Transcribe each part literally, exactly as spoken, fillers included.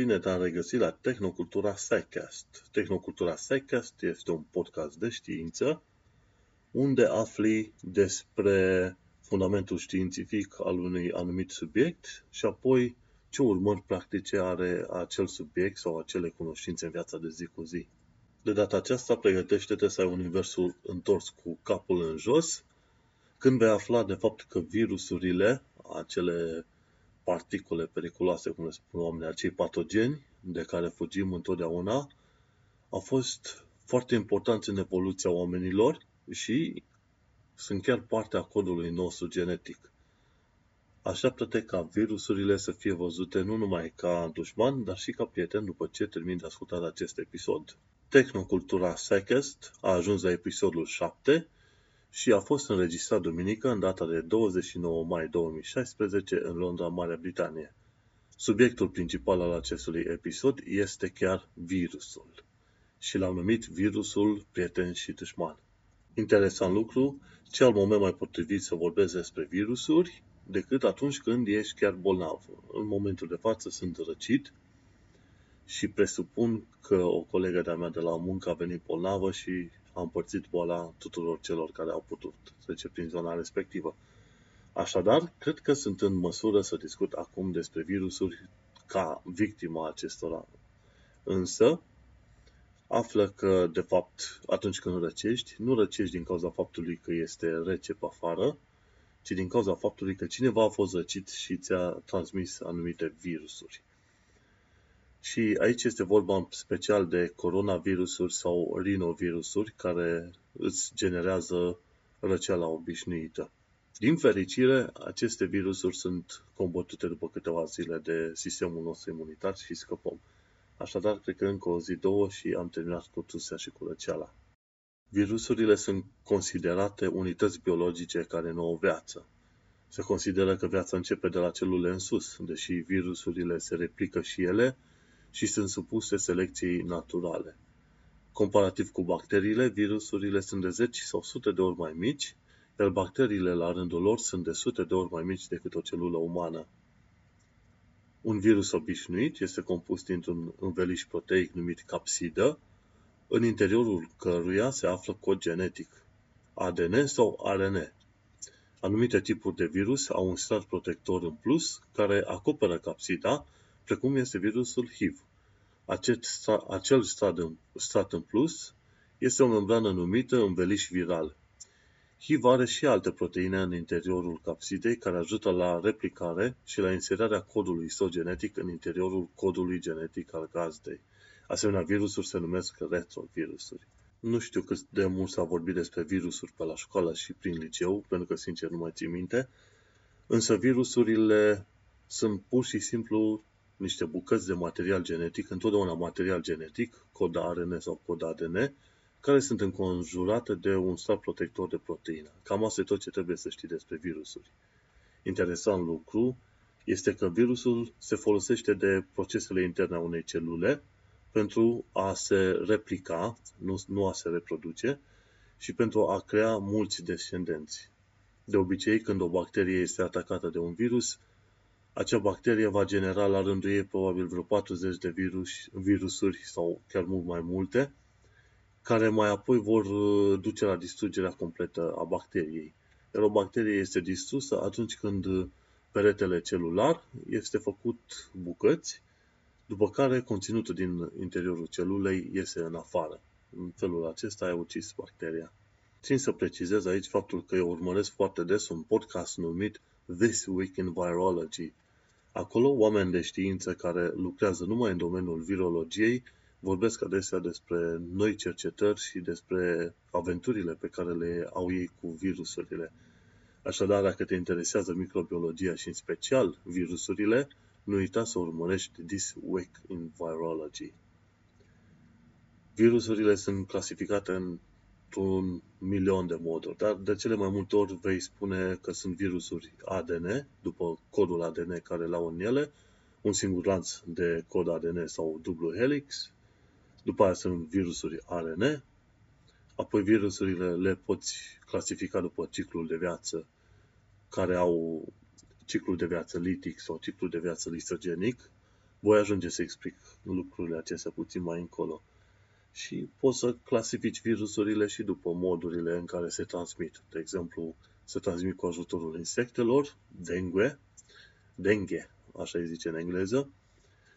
Bine te-am regăsit la Technocultura SciCast. Technocultura SciCast este un podcast de știință unde afli despre fundamentul științific al unui anumit subiect și apoi ce urmări practice are acel subiect sau acele cunoștințe în viața de zi cu zi. De data aceasta, pregătește-te să ai universul întors cu capul în jos, când vei afla de fapt că virusurile, acele particule periculoase, cum le spun oamenii, acei patogeni de care fugim întotdeauna, au fost foarte importanți în evoluția oamenilor și sunt chiar partea codului nostru genetic. Așteaptă-te ca virusurile să fie văzute nu numai ca dușman, dar și ca prieten după ce termin de ascultat acest episod. Technocultura SciCast a ajuns la episodul șapte și a fost înregistrat duminică în data de douăzeci și nouă mai două mii șaisprezece în Londra, Marea Britanie. Subiectul principal al acestui episod este chiar virusul și l-am numit virusul prieten și dușman. Interesant lucru, ce alt moment mai potrivit să vorbesc despre virusuri decât atunci când ești chiar bolnav. În momentul de față sunt răcit și presupun că o colegă de-a mea de la muncă a venit bolnavă și a împărțit boala tuturor celor care au putut trece prin zona respectivă. Așadar, cred că sunt în măsură să discut acum despre virusuri ca victima acestora. Însă, află că, de fapt, atunci când răcești, nu răcești din cauza faptului că este rece pe afară, ci din cauza faptului că cineva a fost răcit și ți-a transmis anumite virusuri. Și aici este vorba în special de coronavirusuri sau rinovirusuri care îți generează răceala obișnuită. Din fericire, aceste virusuri sunt combătute după câteva zile de sistemul nostru imunitar și scăpăm. Așadar, cred că încă o zi, două și am terminat cu tusea și cu răceala. Virusurile sunt considerate unități biologice care nu au viață. Se consideră că viața începe de la celule în sus, deși virusurile se replică și ele și sunt supuse selecției naturale. Comparativ cu bacteriile, virusurile sunt de zeci sau sute de ori mai mici, iar bacteriile la rândul lor sunt de sute de ori mai mici decât o celulă umană. Un virus obișnuit este compus dintr-un înveliș proteic numit capsidă, în interiorul căruia se află cod genetic, A D N sau A R N. Anumite tipuri de virus au un strat protector în plus care acoperă capsida, precum este virusul H I V. Acest strat, acel strat în, strat în plus este o membrană numită înveliș viral. H I V are și alte proteine în interiorul capsidei care ajută la replicare și la inserarea codului său genetic în interiorul codului genetic al gazdei. Asemenea, virusuri se numesc retrovirusuri. Nu știu cât de mult s-a vorbit despre virusuri pe la școală și prin liceu, pentru că, sincer, nu mai țin minte, însă virusurile sunt pur și simplu niște bucăți de material genetic, întotdeauna material genetic, cod A R N sau cod A D N, care sunt înconjurate de un strat protector de proteină. Cam asta e tot ce trebuie să știi despre virusuri. Interesant lucru este că virusul se folosește de procesele interne a unei celule pentru a se replica, nu, nu a se reproduce, și pentru a crea mulți descendenți. De obicei, când o bacterie este atacată de un virus, acea bacterie va genera la rândul ei probabil vreo patruzeci de virus, virusuri sau chiar mult mai multe, care mai apoi vor duce la distrugerea completă a bacteriei. Iar o bacterie este distrusă atunci când peretele celular este făcut bucăți, după care conținutul din interiorul celulei iese în afară. În felul acesta ai ucis bacteria. Țin să precizez aici faptul că eu urmăresc foarte des un podcast numit This Week in Virology. Acolo, oameni de știință care lucrează numai în domeniul virologiei vorbesc adesea despre noi cercetări și despre aventurile pe care le au ei cu virusurile. Așadar, dacă te interesează microbiologia și în special virusurile, nu uita să urmărești This Week in Virology. Virusurile sunt clasificate într-un milion de moduri, dar de cele mai multe ori vei spune că sunt virusuri A D N, după codul A D N care l-au în ele, un singur lanț de cod A D N sau dublu helix, după aia sunt virusuri A R N, apoi virusurile le poți clasifica după ciclul de viață, care au ciclul de viață litic sau ciclul de viață lisogenic, voi ajunge să explic lucrurile acestea puțin mai încolo. Și poți să clasifici virusurile și după modurile în care se transmit. De exemplu, se transmit cu ajutorul insectelor, dengue, dengue, așa îi zice în engleză,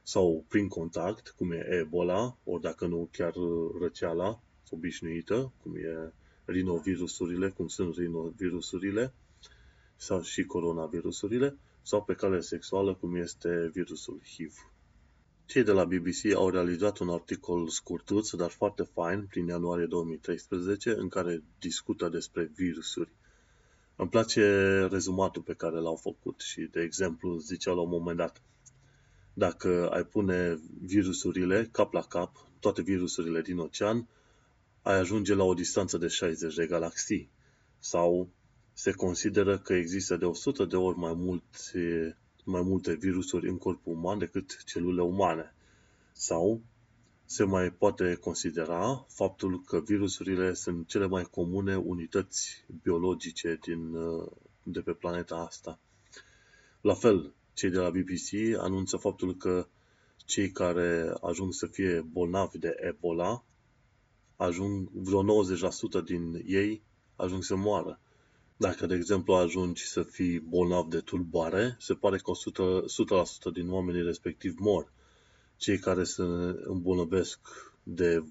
sau prin contact, cum e Ebola, ori dacă nu chiar răceala obișnuită, cum e rinovirusurile, cum sunt rinovirusurile, sau și coronavirusurile, sau pe cale sexuală, cum este virusul H I V. Cei de la B B C au realizat un articol scurtuț, dar foarte fain, prin ianuarie două mii treisprezece, în care discută despre virusuri. Îmi place rezumatul pe care l-au făcut și, de exemplu, zicea la un moment dat, dacă ai pune virusurile cap la cap, toate virusurile din ocean, ai ajunge la o distanță de șaizeci de galaxii. Sau se consideră că există de o sută de ori mai mulți mai multe virusuri în corpul uman decât celule umane. Sau se mai poate considera faptul că virusurile sunt cele mai comune unități biologice din, de pe planeta asta. La fel, cei de la B B C anunță faptul că cei care ajung să fie bolnavi de Ebola, ajung, vreo nouăzeci la sută din ei ajung să moară. Dacă, de exemplu, ajungi să fii bolnav de tulbare, se pare că o sută la sută din oamenii respectiv mor. Cei care se îmbolnăvesc de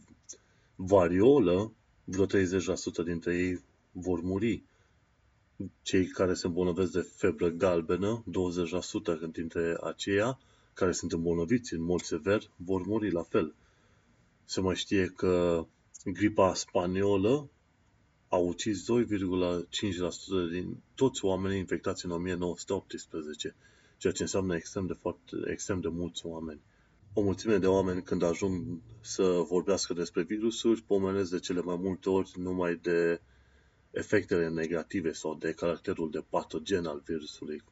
variolă, vreo treizeci la sută dintre ei vor muri. Cei care se îmbolnăvesc de febră galbenă, douăzeci la sută dintre aceia care sunt îmbolnăviți în mod sever, vor muri la fel. Se mai știe că gripa spaniolă a ucis doi virgulă cinci la sută din toți oamenii infectați în o mie nouă sute optsprezece, ceea ce înseamnă extrem de, foarte, extrem de mulți oameni. O mulțime de oameni, când ajung să vorbească despre virusuri, pomenesc de cele mai multe ori numai de efectele negative sau de caracterul de patogen al virusului,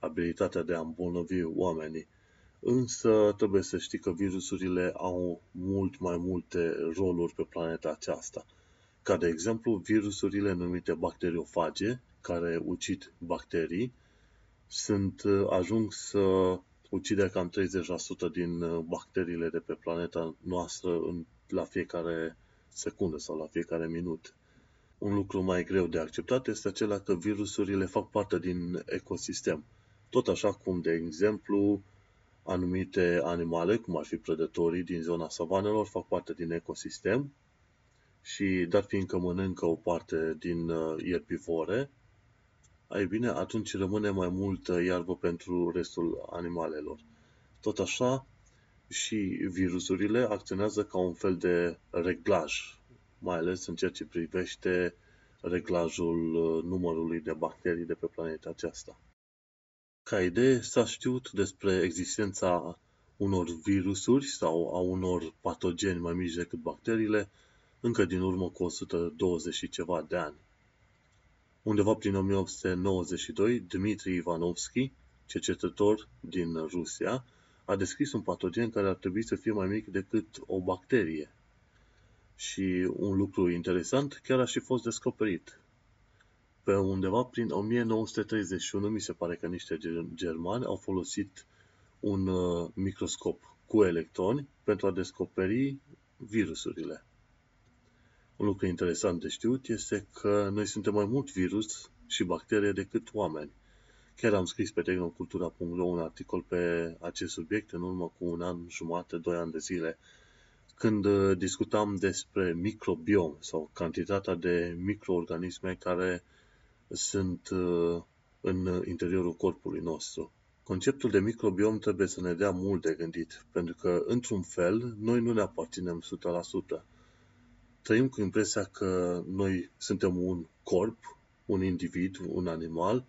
abilitatea de a îmbolnăvi oamenii. Însă trebuie să știi că virusurile au mult mai multe roluri pe planeta aceasta, ca de exemplu virusurile numite bacteriofage, care ucid bacterii, sunt, ajung să ucide cam treizeci la sută din bacteriile de pe planeta noastră în, la fiecare secundă sau la fiecare minut. Un lucru mai greu de acceptat este acela că virusurile fac parte din ecosistem. Tot așa cum, de exemplu, anumite animale, cum ar fi prădătorii din zona savanelor, fac parte din ecosistem, și dat fiindcă mănâncă o parte din ierbivore, ai bine, atunci rămâne mai multă iarbă pentru restul animalelor. Tot așa, și virusurile acționează ca un fel de reglaj, mai ales în ceea ce privește reglajul numărului de bacterii de pe planeta aceasta. Ca idee, s-a știut despre existența unor virusuri sau a unor patogeni mai mici decât bacteriile încă din urmă cu o sută douăzeci și ceva de ani. Undeva prin o mie opt sute nouăzeci și doi, Dmitri Ivanovski, cercetător din Rusia, a descris un patogen care ar trebui să fie mai mic decât o bacterie. Și un lucru interesant chiar a și fost descoperit. Pe undeva prin o mie nouă sute treizeci și unu, mi se pare că niște germani au folosit un microscop cu electroni pentru a descoperi virusurile. Un lucru interesant de știut este că noi suntem mai mult virus și bacterie decât oameni. Chiar am scris pe Technocultura punct ro un articol pe acest subiect în urmă cu un an jumate, doi ani de zile, când discutam despre microbiom sau cantitatea de microorganisme care sunt în interiorul corpului nostru. Conceptul de microbiom trebuie să ne dea mult de gândit, pentru că, într-un fel, noi nu ne aparținem o sută la sută. Trăim cu impresia că noi suntem un corp, un individ, un animal,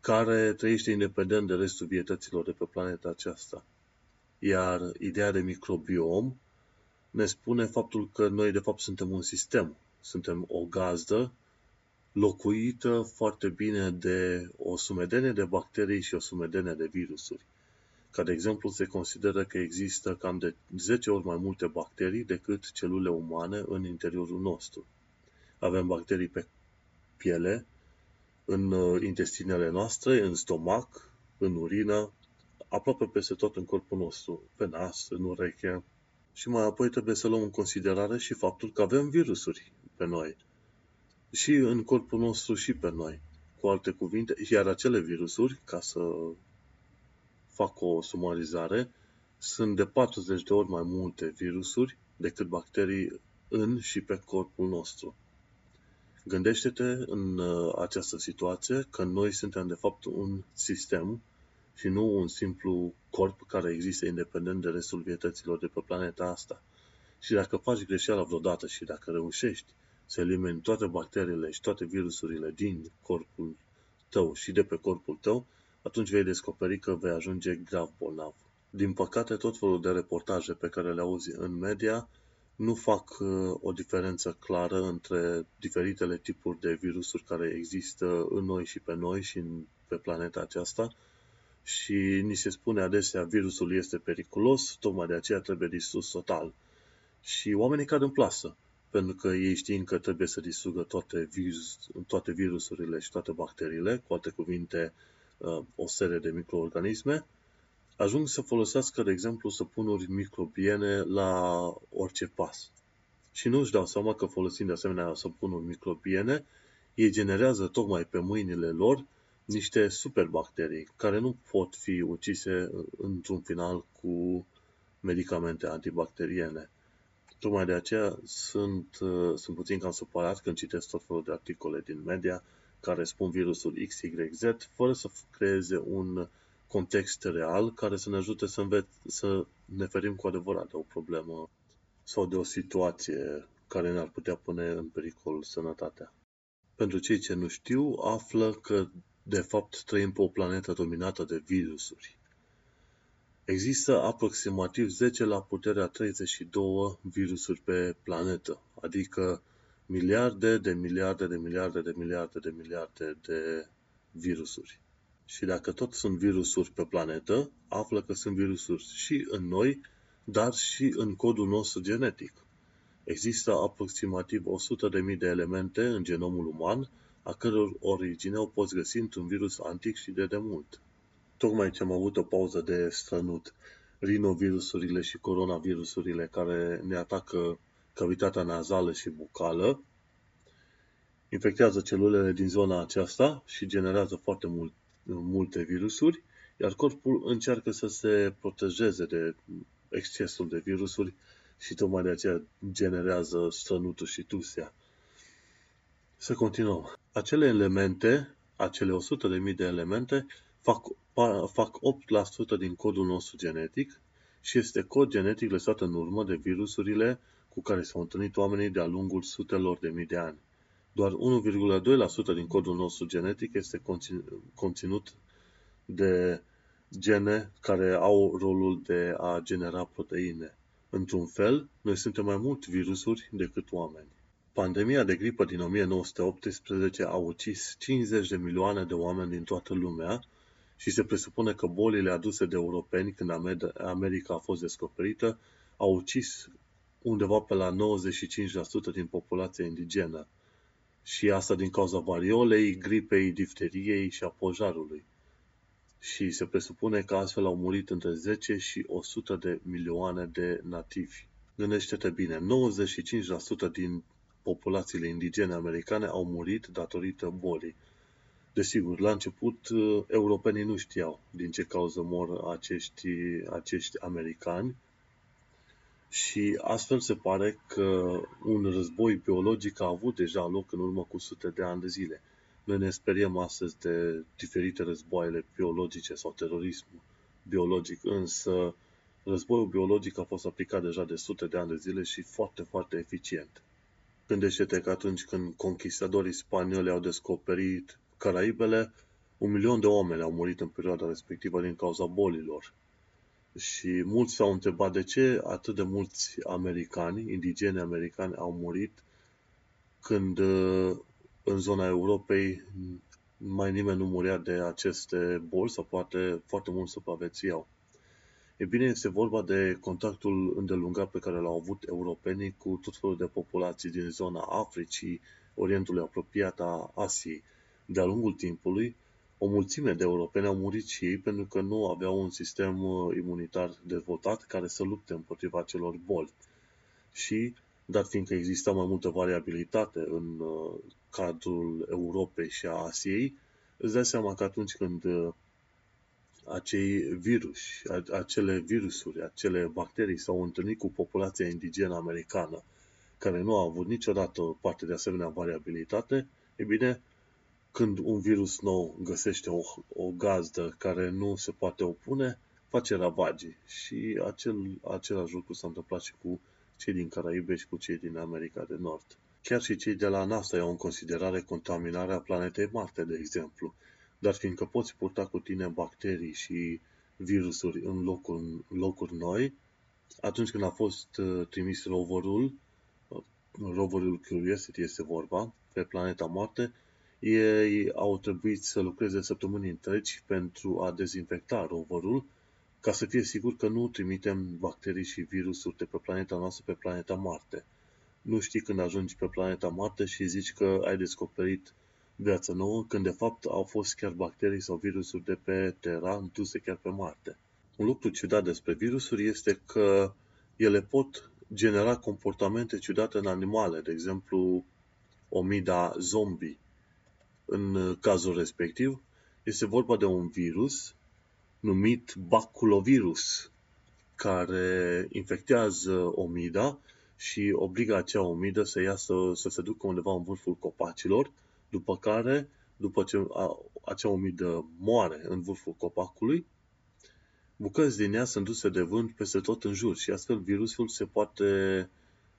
care trăiește independent de restul vieților de pe planeta aceasta. Iar ideea de microbiom ne spune faptul că noi, de fapt, suntem un sistem. Suntem o gazdă locuită foarte bine de o sumedenie de bacterii și o sumedenie de virusuri. Ca, de exemplu, se consideră că există cam de zece ori mai multe bacterii decât celule umane în interiorul nostru. Avem bacterii pe piele, în intestinele noastre, în stomac, în urină, aproape peste tot în corpul nostru, pe nas, în ureche. Și mai apoi trebuie să luăm în considerare și faptul că avem virusuri pe noi. Și în corpul nostru și pe noi. Cu alte cuvinte, iar acele virusuri, ca să fac o sumarizare, sunt de patruzeci de ori mai multe virusuri decât bacterii în și pe corpul nostru. Gândește-te în această situație că noi suntem de fapt un sistem și nu un simplu corp care există independent de restul vietăților de pe planeta asta. Și dacă faci greșeala vreodată și dacă reușești să elimini toate bacteriile și toate virusurile din corpul tău și de pe corpul tău, atunci vei descoperi că vei ajunge grav bolnav. Din păcate, tot felul de reportaje pe care le auzi în media nu fac o diferență clară între diferitele tipuri de virusuri care există în noi și pe noi și pe planeta aceasta și ni se spune adesea virusul este periculos, tocmai de aceea trebuie distrus total. Și oamenii cad în plasă, pentru că ei știind că trebuie să distrugă toate, virus, toate virusurile și toate bacteriile, cu alte cuvinte o serie de microorganisme, ajung să folosească, de exemplu, săpunuri microbiene la orice pas. Și nu își dau seama că folosind asemenea săpunuri microbiene, ei generează tocmai pe mâinile lor niște superbacterii, care nu pot fi ucise într-un final cu medicamente antibacteriene. Tocmai de aceea sunt, sunt puțin cam supărat când citesc tot felul de articole din media care spun virusul X Y Z fără să creeze un context real care să ne ajute să, înve- să ne ferim cu adevărat de o problemă sau de o situație care ne-ar putea pune în pericol sănătatea. Pentru cei ce nu știu, află că de fapt trăim pe o planetă dominată de virusuri. Există aproximativ zece la puterea treizeci și doi virusuri pe planetă, adică miliarde de miliarde de miliarde de miliarde de miliarde de virusuri. Și dacă tot sunt virusuri pe planetă, află că sunt virusuri și în noi, dar și în codul nostru genetic. Există aproximativ o sută de mii de elemente în genomul uman, a căror origine o poți găsi într-un virus antic și de demult. Tocmai ce am avut o pauză de strănut, rinovirusurile și coronavirusurile care ne atacă cavitatea nazală și bucală, infectează celulele din zona aceasta și generează foarte mult multe virusuri, iar corpul încearcă să se protejeze de excesul de virusuri și tocmai de aceea generează strănutul și tusea. Să continuăm. Acele elemente, acele o sută de mii de elemente, fac, fac opt la sută din codul nostru genetic și este cod genetic lăsat în urmă de virusurile cu care s-au întâlnit oamenii de-a lungul sutelor de mii de ani. Doar unu virgulă doi la sută din codul nostru genetic este conținut de gene care au rolul de a genera proteine. Într-un fel, noi suntem mai mult virusuri decât oameni. Pandemia de gripă din o mie nouă sute optsprezece a ucis cincizeci de milioane de oameni din toată lumea și se presupune că bolile aduse de europeni când America a fost descoperită au ucis undeva pe la nouăzeci și cinci la sută din populația indigenă. Și asta din cauza variolei, gripei, difteriei și a pojarului. Și se presupune că astfel au murit între zece și o sută de milioane de nativi. Gândește-te bine, nouăzeci și cinci la sută din populațiile indigene americane au murit datorită bolii. Desigur, la început, europenii nu știau din ce cauză mor acești, acești americani. Și astfel se pare că un război biologic a avut deja loc în urmă cu sute de ani de zile. Noi ne speriem astăzi de diferite războaiele biologice sau terorismul biologic, însă războiul biologic a fost aplicat deja de sute de ani de zile și foarte, foarte eficient. Gândește-te că atunci când conquistadorii spanioli au descoperit Caraibele, un milion de oameni au murit în perioada respectivă din cauza bolilor. Și mulți s-au întrebat de ce atât de mulți americani, indigeni americani, au murit când în zona Europei mai nimeni nu murea de aceste boli sau poate foarte mulți supraviețuiau. E bine, este vorba de contactul îndelungat pe care l-au avut europenii cu tot felul de populații din zona Africii, Orientului apropiat, a Asiei. De-a lungul timpului, o mulțime de europeni au murit și ei pentru că nu aveau un sistem imunitar dezvoltat care să lupte împotriva acelor boli. Și, dat fiindcă exista mai multă variabilitate în cadrul Europei și a Asiei, îți dai seama că atunci când acei virus, acele virusuri, acele bacterii s-au întâlnit cu populația indigenă americană, care nu a avut niciodată parte de asemenea variabilitate, e bine, când un virus nou găsește o, o gazdă care nu se poate opune, face ravagii. Și acel, același lucru s-a întâmplat și cu cei din Caraibe și cu cei din America de Nord. Chiar și cei de la NASA iau în considerare contaminarea planetei Marte, de exemplu. Dar fiindcă poți purta cu tine bacterii și virusuri în locuri, locuri noi, atunci când a fost trimis roverul, roverul Curiosity este vorba, pe planeta Marte, ei au trebuit să lucreze săptămâni întregi pentru a dezinfecta roverul, ca să fie sigur că nu trimitem bacterii și virusuri de pe planeta noastră pe planeta Marte. Nu știi când ajungi pe planeta Marte și zici că ai descoperit viața nouă, când de fapt au fost chiar bacterii sau virusuri de pe Terra duse chiar pe Marte. Un lucru ciudat despre virusuri este că ele pot genera comportamente ciudate în animale, de exemplu omida zombie. În cazul respectiv, este vorba de un virus numit baculovirus, care infectează omida și obligă acea omidă să iasă, să se ducă undeva în vârful copacilor, după care, după ce acea omidă moare în vârful copacului, bucăți din ea sunt duse de vânt peste tot în jur și astfel virusul se poate,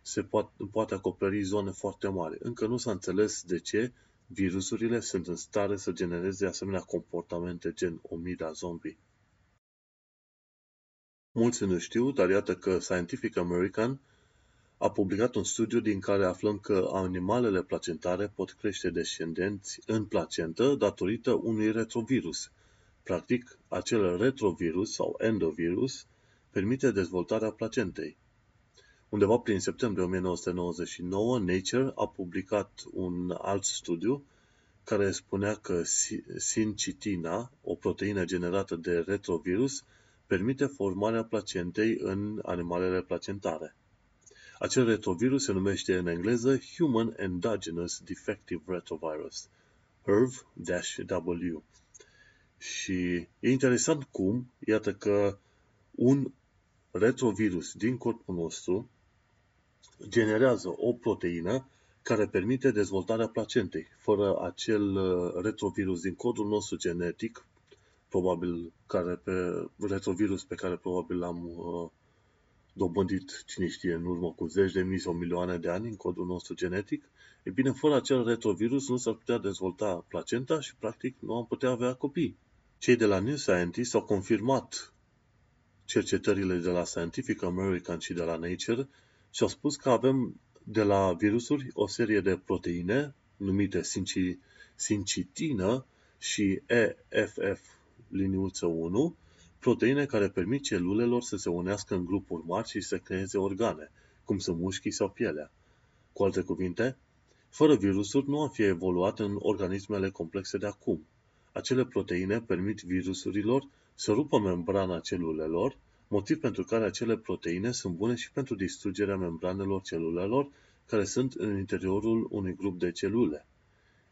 se poate, poate acoperi zone foarte mari. Încă nu s-a înțeles de ce virusurile sunt în stare să genereze asemenea comportamente gen omida zombie. Mulți nu știu, dar iată că Scientific American a publicat un studiu din care aflăm că animalele placentare pot crește descendenți în placentă datorită unui retrovirus. Practic, acel retrovirus sau endovirus permite dezvoltarea placentei. Undeva prin septembrie o mie nouă sute nouăzeci și nouă, Nature a publicat un alt studiu care spunea că sincitina, o proteină generată de retrovirus, permite formarea placentei în animalele placentare. Acel retrovirus se numește în engleză Human Endogenous Defective Retrovirus, H E R V W. Și e interesant cum, iată că un retrovirus din corpul nostru generează o proteină care permite dezvoltarea placentei. Fără acel retrovirus din codul nostru genetic, probabil care pe, retrovirus pe care probabil l-am uh, dobândit, cine știe, în urmă cu zeci de mii sau milioane de ani în codul nostru genetic, e bine, fără acel retrovirus nu s-ar putea dezvolta placenta și, practic, nu am putea avea copii. Cei de la New Scientist au confirmat cercetările de la Scientific American și de la Nature și au spus că avem de la virusuri o serie de proteine numite sincitină și E F F unu, proteine care permit celulelor să se unească în grupuri mari și să creeze organe, cum sunt mușchii sau pielea. Cu alte cuvinte, fără virusuri nu ar fi evoluat în organismele complexe de acum. Acele proteine permit virusurilor să rupă membrana celulelor, motiv pentru care acele proteine sunt bune și pentru distrugerea membranelor celulelor care sunt în interiorul unui grup de celule.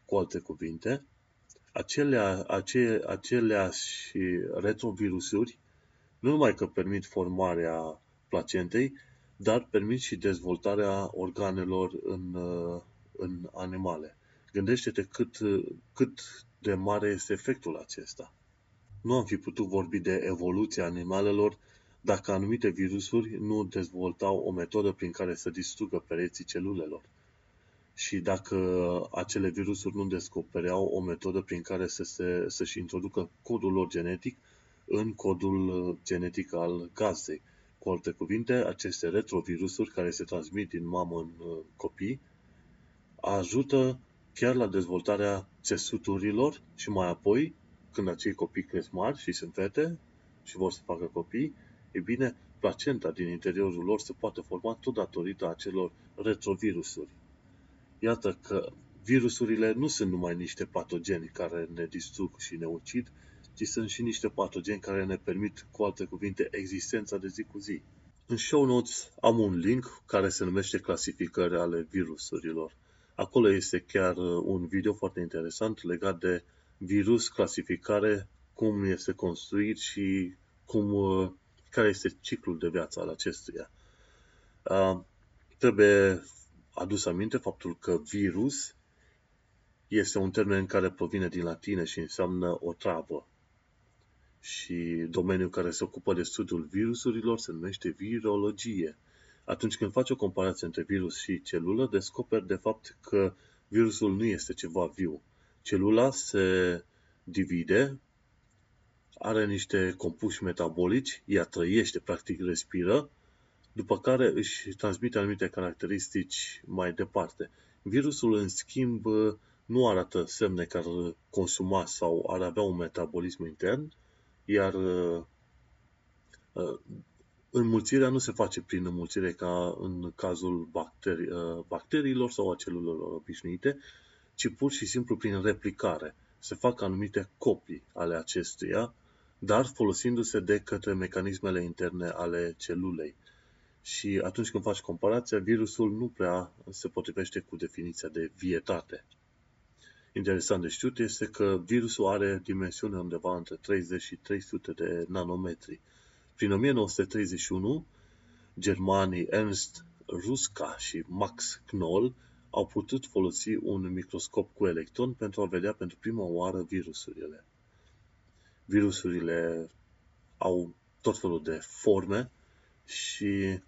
Cu alte cuvinte, acelea, ace, aceleași retrovirusuri nu numai că permit formarea placentei, dar permit și dezvoltarea organelor în, în animale. Gândește-te cât, cât de mare este efectul acesta. Nu am fi putut vorbi de evoluția animalelor dacă anumite virusuri nu dezvoltau o metodă prin care să distrugă pereții celulelor. Și dacă acele virusuri nu descopereau o metodă prin care să se, să-și introducă codul lor genetic în codul genetic al gazdei. Cu alte cuvinte, aceste retrovirusuri care se transmit din mamă în copii ajută chiar la dezvoltarea țesuturilor și mai apoi, când acei copii cresc mari și sunt fete și vor să facă copii, e bine, placenta din interiorul lor se poate forma tot datorită acelor retrovirusuri. Iată că virusurile nu sunt numai niște patogeni care ne distrug și ne ucid, ci sunt și niște patogeni care ne permit, cu alte cuvinte, existența de zi cu zi. În show notes am un link care se numește clasificări ale virusurilor. Acolo este chiar un video foarte interesant legat de virus, clasificare, cum este construit și cum, care este ciclul de viață al acestuia. Uh, trebuie adus aminte faptul că virus este un termen care provine din latină și înseamnă o travă. Și domeniul care se ocupă de studiul virusurilor se numește virologie. Atunci când faci o comparație între virus și celulă, descoperi de fapt că virusul nu este ceva viu. Celula se divide, are niște compuși metabolici, ea trăiește, practic respiră, după care își transmite anumite caracteristici mai departe. Virusul, în schimb, nu arată semne că ar consuma sau ar avea un metabolism intern, iar înmulțirea nu se face prin înmulțire ca în cazul bacteri, bacteriilor sau a celulelor obișnuite, ci pur și simplu prin replicare. Se fac anumite copii ale acestuia, dar folosindu-se de către mecanismele interne ale celulei. Și atunci când faci comparația, virusul nu prea se potrivește cu definiția de vietate. Interesant de știut este că virusul are dimensiune undeva între treizeci și trei sute de nanometri. Prin o mie nouă sute treizeci și unu, germanii Ernst Ruska și Max Knoll au putut folosi un microscop cu electron pentru a vedea pentru prima oară virusurile. Virusurile au tot felul de forme și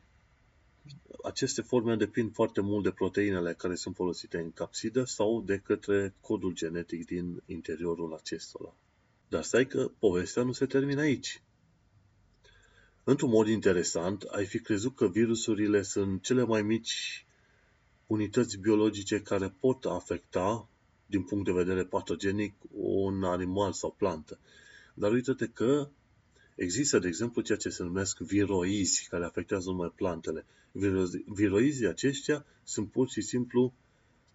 aceste forme depind foarte mult de proteinele care sunt folosite în capsidă sau de către codul genetic din interiorul acestora. Dar stai că povestea nu se termină aici. Într-un mod interesant, ai fi crezut că virusurile sunt cele mai mici unități biologice care pot afecta, din punct de vedere patogenic, un animal sau plantă. Dar uite-te că există, de exemplu, ceea ce se numesc viroizi, care afectează numai plantele. Viroizii aceștia sunt pur și simplu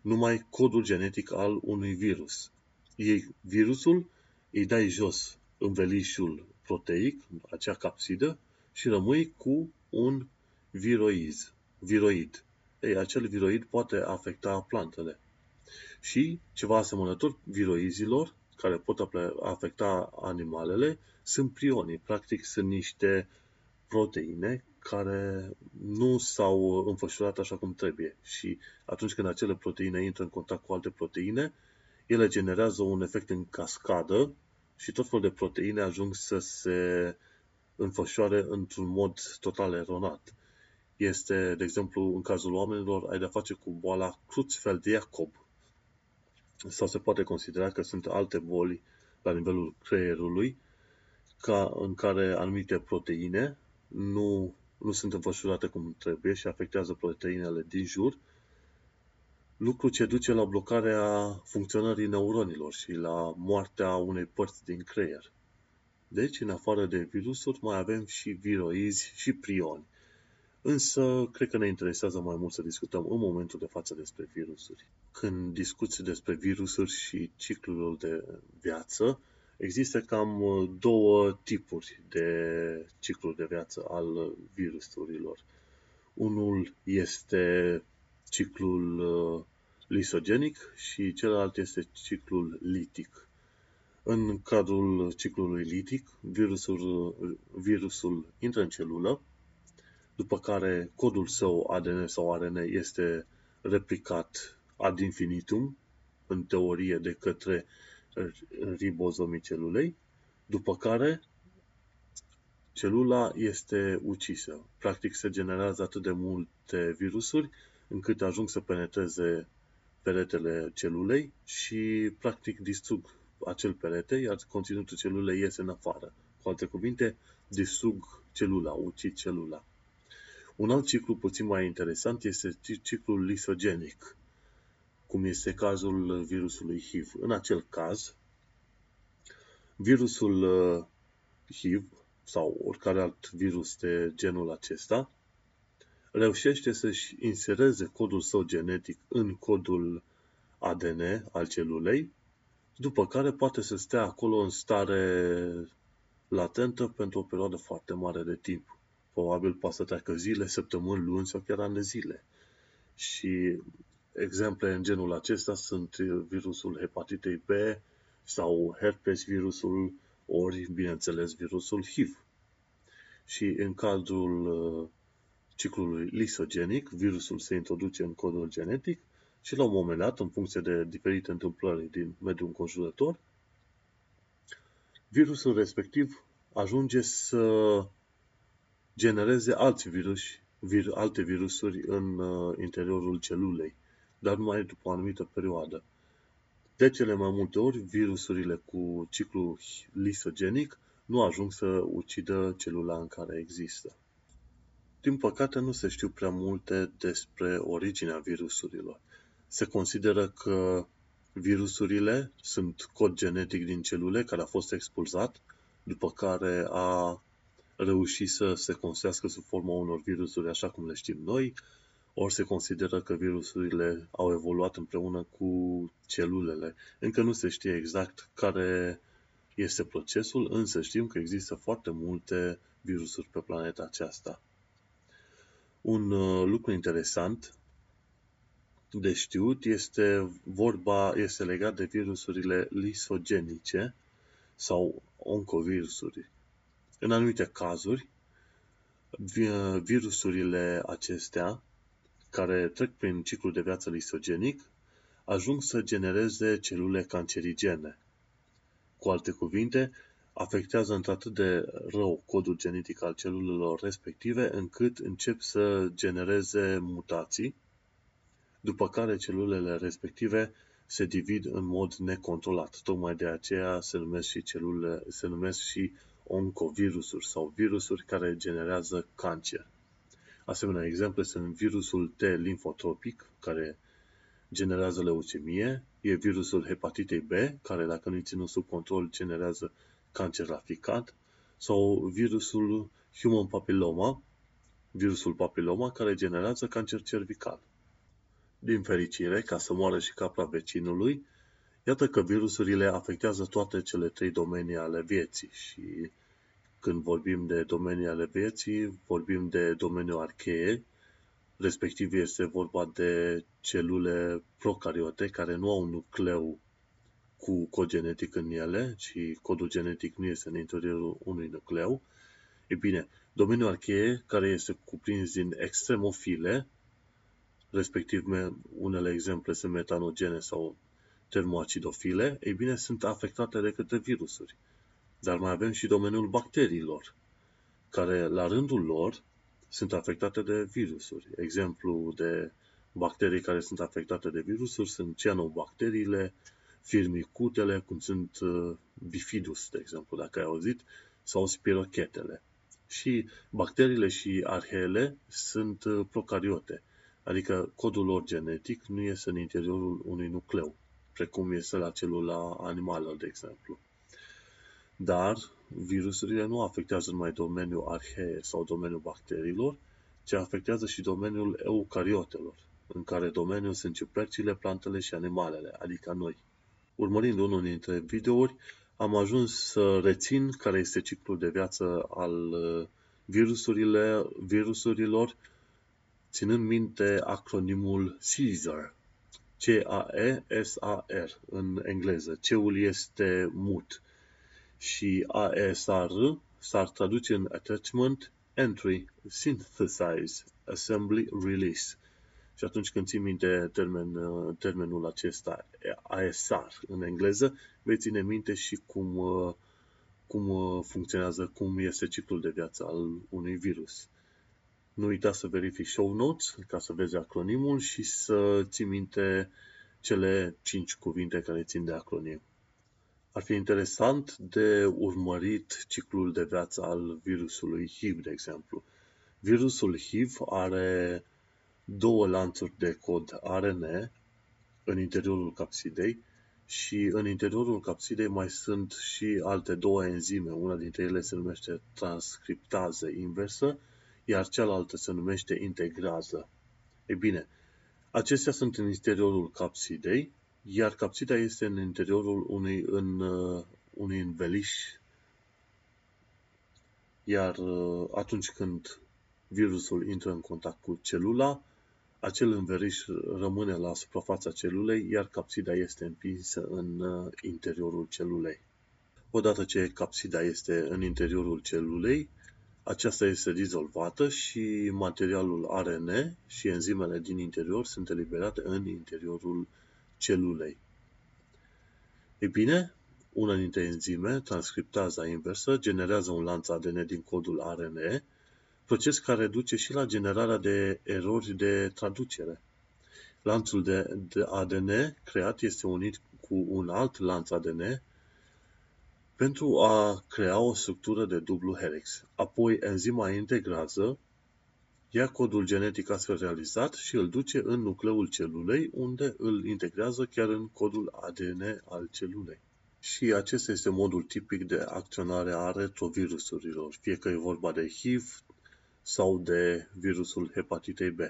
numai codul genetic al unui virus. Ei, virusul, îi dai jos învelișul proteic, acea capsidă, și rămâi cu un viroiz, viroid. Ei, acel viroid poate afecta plantele. Și ceva asemănător viroizilor, care pot afecta animalele, sunt prionii. Practic sunt niște proteine care nu s-au înfășurat așa cum trebuie. Și atunci când acele proteine intră în contact cu alte proteine, ele generează un efect în cascadă și tot felul de proteine ajung să se înfășoare într-un mod total eronat. Este, de exemplu, în cazul oamenilor, ai de-a face cu boala Creutzfeldt-Jakob. Sau se poate considera că sunt alte boli la nivelul creierului, ca în care anumite proteine nu, nu sunt înfășurate cum trebuie și afectează proteinele din jur, lucru ce duce la blocarea funcționării neuronilor și la moartea unei părți din creier. Deci, în afară de virusuri, mai avem și viroizi și prioni. Însă, cred că ne interesează mai mult să discutăm în momentul de față despre virusuri. Când discuți despre virusuri și ciclul de viață, există cam două tipuri de cicluri de viață al virusurilor. Unul este ciclul lisogenic și celălalt este ciclul litic. În cadrul ciclului litic, virusul, virusul intră în celulă, după care codul său A D N sau A R N este replicat ad infinitum, în teorie, de către ribozomii celulei, după care celula este ucisă. Practic se generează atât de multe virusuri încât ajung să penetreze peretele celulei și practic distrug acel perete, iar conținutul celulei iese în afară. Cu alte cuvinte, distrug celula, ucid celula. Un alt ciclu puțin mai interesant este ciclul lisogenic, cum este cazul virusului H I V. În acel caz, virusul H I V sau oricare alt virus de genul acesta reușește să-și insereze codul său genetic în codul A D N al celulei, după care poate să stea acolo în stare latentă pentru o perioadă foarte mare de timp. Probabil poate să treacă zile, săptămâni, luni sau chiar ani de zile. Și exemple în genul acesta sunt virusul hepatitei B sau herpes virusul, ori, bineînțeles, virusul H I V. Și în cadrul ciclului lisogenic, virusul se introduce în codul genetic și la un moment dat, în funcție de diferite întâmplări din mediul înconjurător, virusul respectiv ajunge să genereze alți virus, vir, alte virusuri în interiorul celulei, dar numai după o anumită perioadă. De cele mai multe ori, virusurile cu ciclu lisogenic nu ajung să ucidă celula în care există. Din păcate, nu se știu prea multe despre originea virusurilor. Se consideră că virusurile sunt cod genetic din celule care a fost expulzat, după care a reușit să se construiască sub forma unor virusuri așa cum le știm noi, ori se consideră că virusurile au evoluat împreună cu celulele. Încă nu se știe exact care este procesul, însă știm că există foarte multe virusuri pe planeta aceasta. Un lucru interesant de știut este vorba, este legat de virusurile lisogenice sau oncovirusuri. În anumite cazuri, virusurile acestea care trec prin ciclul de viață lisogenic ajung să genereze celule cancerigene. Cu alte cuvinte, afectează într-atât de rău codul genetic al celulelor respective, încât încep să genereze mutații, după care celulele respective se divid în mod necontrolat. Tocmai de aceea se numesc și celule, se numesc și oncovirusuri sau virusuri care generează cancer. Asemenea, exemple sunt virusul T limfotropic, care generează leucemie, e virusul hepatitei B, care dacă nu-i ținut sub control generează cancer la ficat, sau virusul human papilloma, virusul papilloma, care generează cancer cervical. Din fericire, ca să moară și capra vecinului, iată că virusurile afectează toate cele trei domenii ale vieții și când vorbim de domenii ale vieții, vorbim de domeniul archeie, respectiv este vorba de celule procariote care nu au un nucleu cu cod genetic în ele, ci codul genetic nu este în interiorul unui nucleu. E bine, domeniul archeie, care este cuprins din extremofile, respectiv unele exemple sunt metanogene sau termoacidofile, ei bine, sunt afectate de către virusuri. Dar mai avem și domeniul bacteriilor, care la rândul lor sunt afectate de virusuri. Exemplu de bacterii care sunt afectate de virusuri sunt cianobacteriile, firmicutele, cum sunt bifidus, de exemplu, dacă ai auzit, sau spirochetele. Și bacteriile și arheele sunt procariote, adică codul lor genetic nu este în interiorul unui nucleu, precum este la celula animală, de exemplu. Dar virusurile nu afectează numai domeniul arhee sau domeniul bacteriilor, ci afectează și domeniul eucariotelor, în care domeniul sunt ciupercile, plantele și animalele, adică noi. Urmărind unul dintre videouri, am ajuns să rețin care este ciclul de viață al virusurilor, ținând minte acronimul C A S A R, C A E S A R în engleză. C-ul este mut. Și A S A R s-ar traduce în Attachment, Entry, Synthesize, Assembly, Release. Și atunci când ții minte termen, termenul acesta, A S A R, în engleză, vei ține minte și cum, cum funcționează, cum este ciclul de viață al unui virus. Nu uita să verifici show notes ca să vezi acronimul și să ții minte cele cinci cuvinte care țin de acronim. Ar fi interesant de urmărit ciclul de viață al virusului H I V, de exemplu. Virusul H I V are două lanțuri de cod A R N în interiorul capsidei și în interiorul capsidei mai sunt și alte două enzime. Una dintre ele se numește transcriptază inversă, iar cealaltă se numește integrază. Ei bine, acestea sunt în interiorul capsidei, iar capsida este în interiorul unei, în, uh, unei înveliși, iar uh, atunci când virusul intră în contact cu celula, acel înveliș rămâne la suprafața celulei, iar capsida este împinsă în uh, interiorul celulei. Odată ce capsida este în interiorul celulei, aceasta este dizolvată și materialul A R N și enzimele din interior sunt eliberate în interiorul celulei. Ei bine, una dintre enzime, transcriptaza inversă, generează un lanț A D N din codul A R N, proces care duce și la generarea de erori de traducere. Lanțul de A D N creat este unit cu un alt lanț A D N pentru a crea o structură de dublu helix. Apoi, enzima integrează, ia codul genetic astfel realizat și îl duce în nucleul celulei, unde îl integrează chiar în codul A D N al celulei. Și acesta este modul tipic de acționare a retrovirusurilor, fie că e vorba de H I V sau de virusul hepatitei B.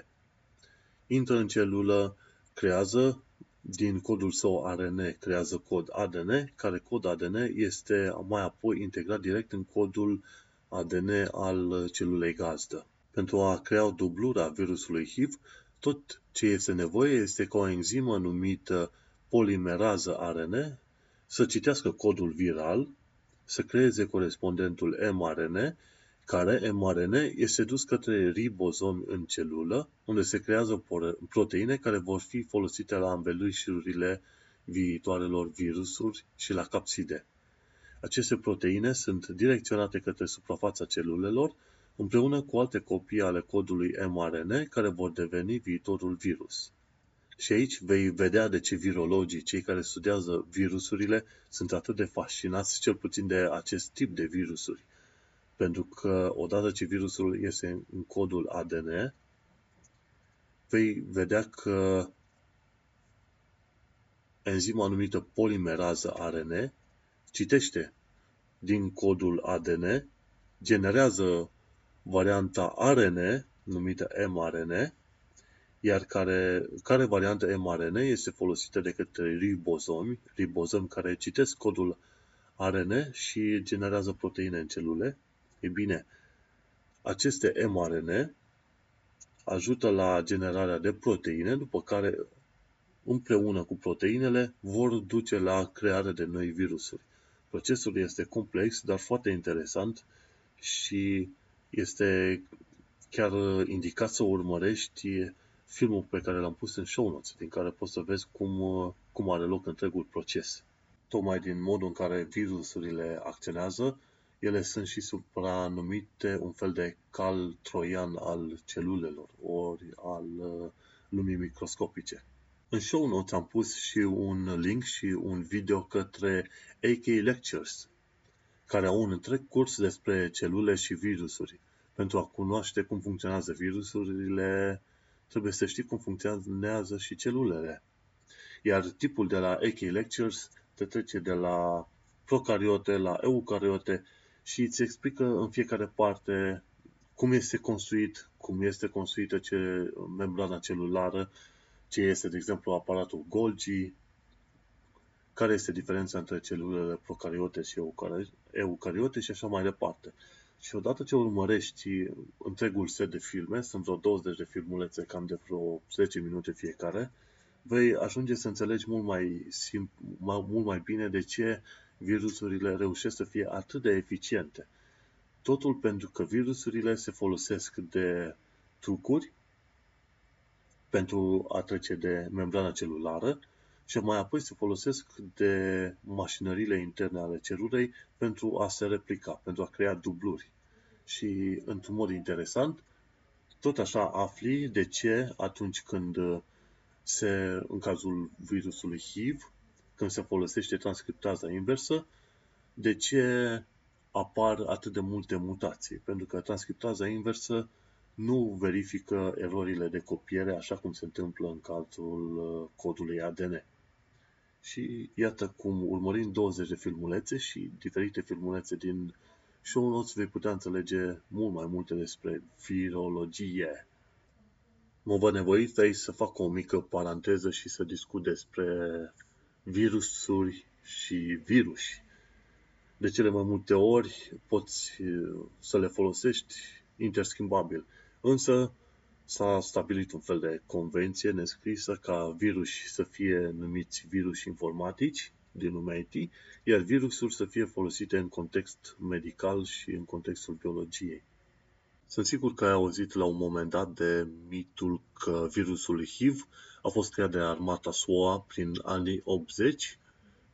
Intră în celulă, creează din codul său A R N, creează cod A D N, care cod A D N este mai apoi integrat direct în codul A D N al celulei gazdă. Pentru a crea o dublură a virusului H I V, tot ce este nevoie este ca o enzimă numită polimerază A R N să citească codul viral, să creeze corespondentul mRNA, care mRNA este dus către ribozomi în celulă, unde se creează proteine care vor fi folosite la învelișurile viitoarelor virusuri și la capside. Aceste proteine sunt direcționate către suprafața celulelor, împreună cu alte copii ale codului mRNA, care vor deveni viitorul virus. Și aici vei vedea de ce virologii, cei care studiază virusurile, sunt atât de fascinați, cel puțin de acest tip de virusuri. Pentru că odată ce virusul este în codul A D N, vei vedea că enzima numită polimerază A R N citește din codul A D N, generează varianta A R N numită mRNA, iar care, care variantă mRNA este folosită de către ribozomi, ribozomi care citesc codul A R N și generează proteine în celule. Ei bine, aceste mRNA ajută la generarea de proteine, după care, împreună cu proteinele, vor duce la crearea de noi virusuri. Procesul este complex, dar foarte interesant și este chiar indicat să urmărești filmul pe care l-am pus în show notes, din care poți să vezi cum, cum are loc întregul proces. Tocmai din modul în care virusurile acționează, ele sunt și supranumite un fel de cal troian al celulelor, ori al lumii microscopice. În show notes am pus și un link și un video către A K Lectures, care au un întreg curs despre celule și virusuri. Pentru a cunoaște cum funcționează virusurile, trebuie să știi cum funcționează și celulele. Iar tipul de la A K Lectures te trece de la procariote la eucariote și îți explică în fiecare parte cum este construit, cum este construită ce membrana celulară, ce este, de exemplu, aparatul Golgi, care este diferența între celulele procariote și eucariote și așa mai departe. Și odată ce urmărești întregul set de filme, sunt vreo douăzeci de filmulețe, cam de vreo zece minute fiecare, vei ajunge să înțelegi mult mai, simplu, mai, mult mai bine de ce virusurile reușesc să fie atât de eficiente. Totul pentru că virusurile se folosesc de trucuri pentru a trece de membrana celulară și mai apoi se folosesc de mașinările interne ale celulei pentru a se replica, pentru a crea dubluri. Și, într-un mod interesant, tot așa afli de ce atunci când se, în cazul virusului H I V, când se folosește transcriptaza inversă, de ce apar atât de multe mutații? Pentru că transcriptaza inversă nu verifică erorile de copiere, așa cum se întâmplă în cazul codului A D N. Și iată cum, urmărind douăzeci de filmulețe și diferite filmulețe din show notes, vei putea înțelege mult mai multe despre virologie. Mă văd nevoit aici să fac o mică paranteză și să discut despre virusuri și viruși. De cele mai multe ori poți să le folosești interschimbabil. Însă s-a stabilit un fel de convenție nescrisă ca viruși să fie numiți viruși informatici din lumea I T, iar virusuri să fie folosite în context medical și în contextul biologiei. Sunt sigur că ai auzit la un moment dat de mitul că virusul H I V a fost creat de armata S U A prin anii optzeci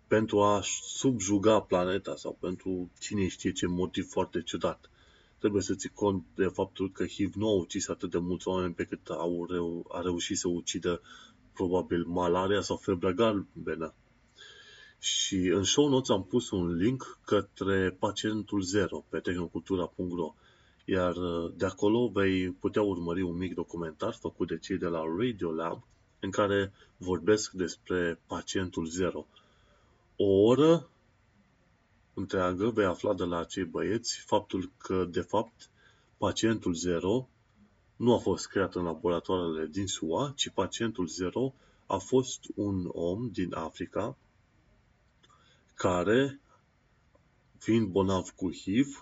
pentru a subjuga planeta sau pentru cine știe ce motiv foarte ciudat. Trebuie să ții cont de faptul că H I V nu a ucis atât de mulți oameni pe cât au reu- a reușit să ucidă probabil malaria sau febra galbenă. Și în show notes am pus un link către pacientul zero pe tehnocultura punct ro. Iar de acolo vei putea urmări un mic documentar făcut de cei de la Radiolab, în care vorbesc despre pacientul zero. O oră întreagă vei afla de la cei băieți faptul că, de fapt, pacientul zero nu a fost creat în laboratoarele din S U A, ci pacientul zero a fost un om din Africa care, fiind bolnav cu H I V,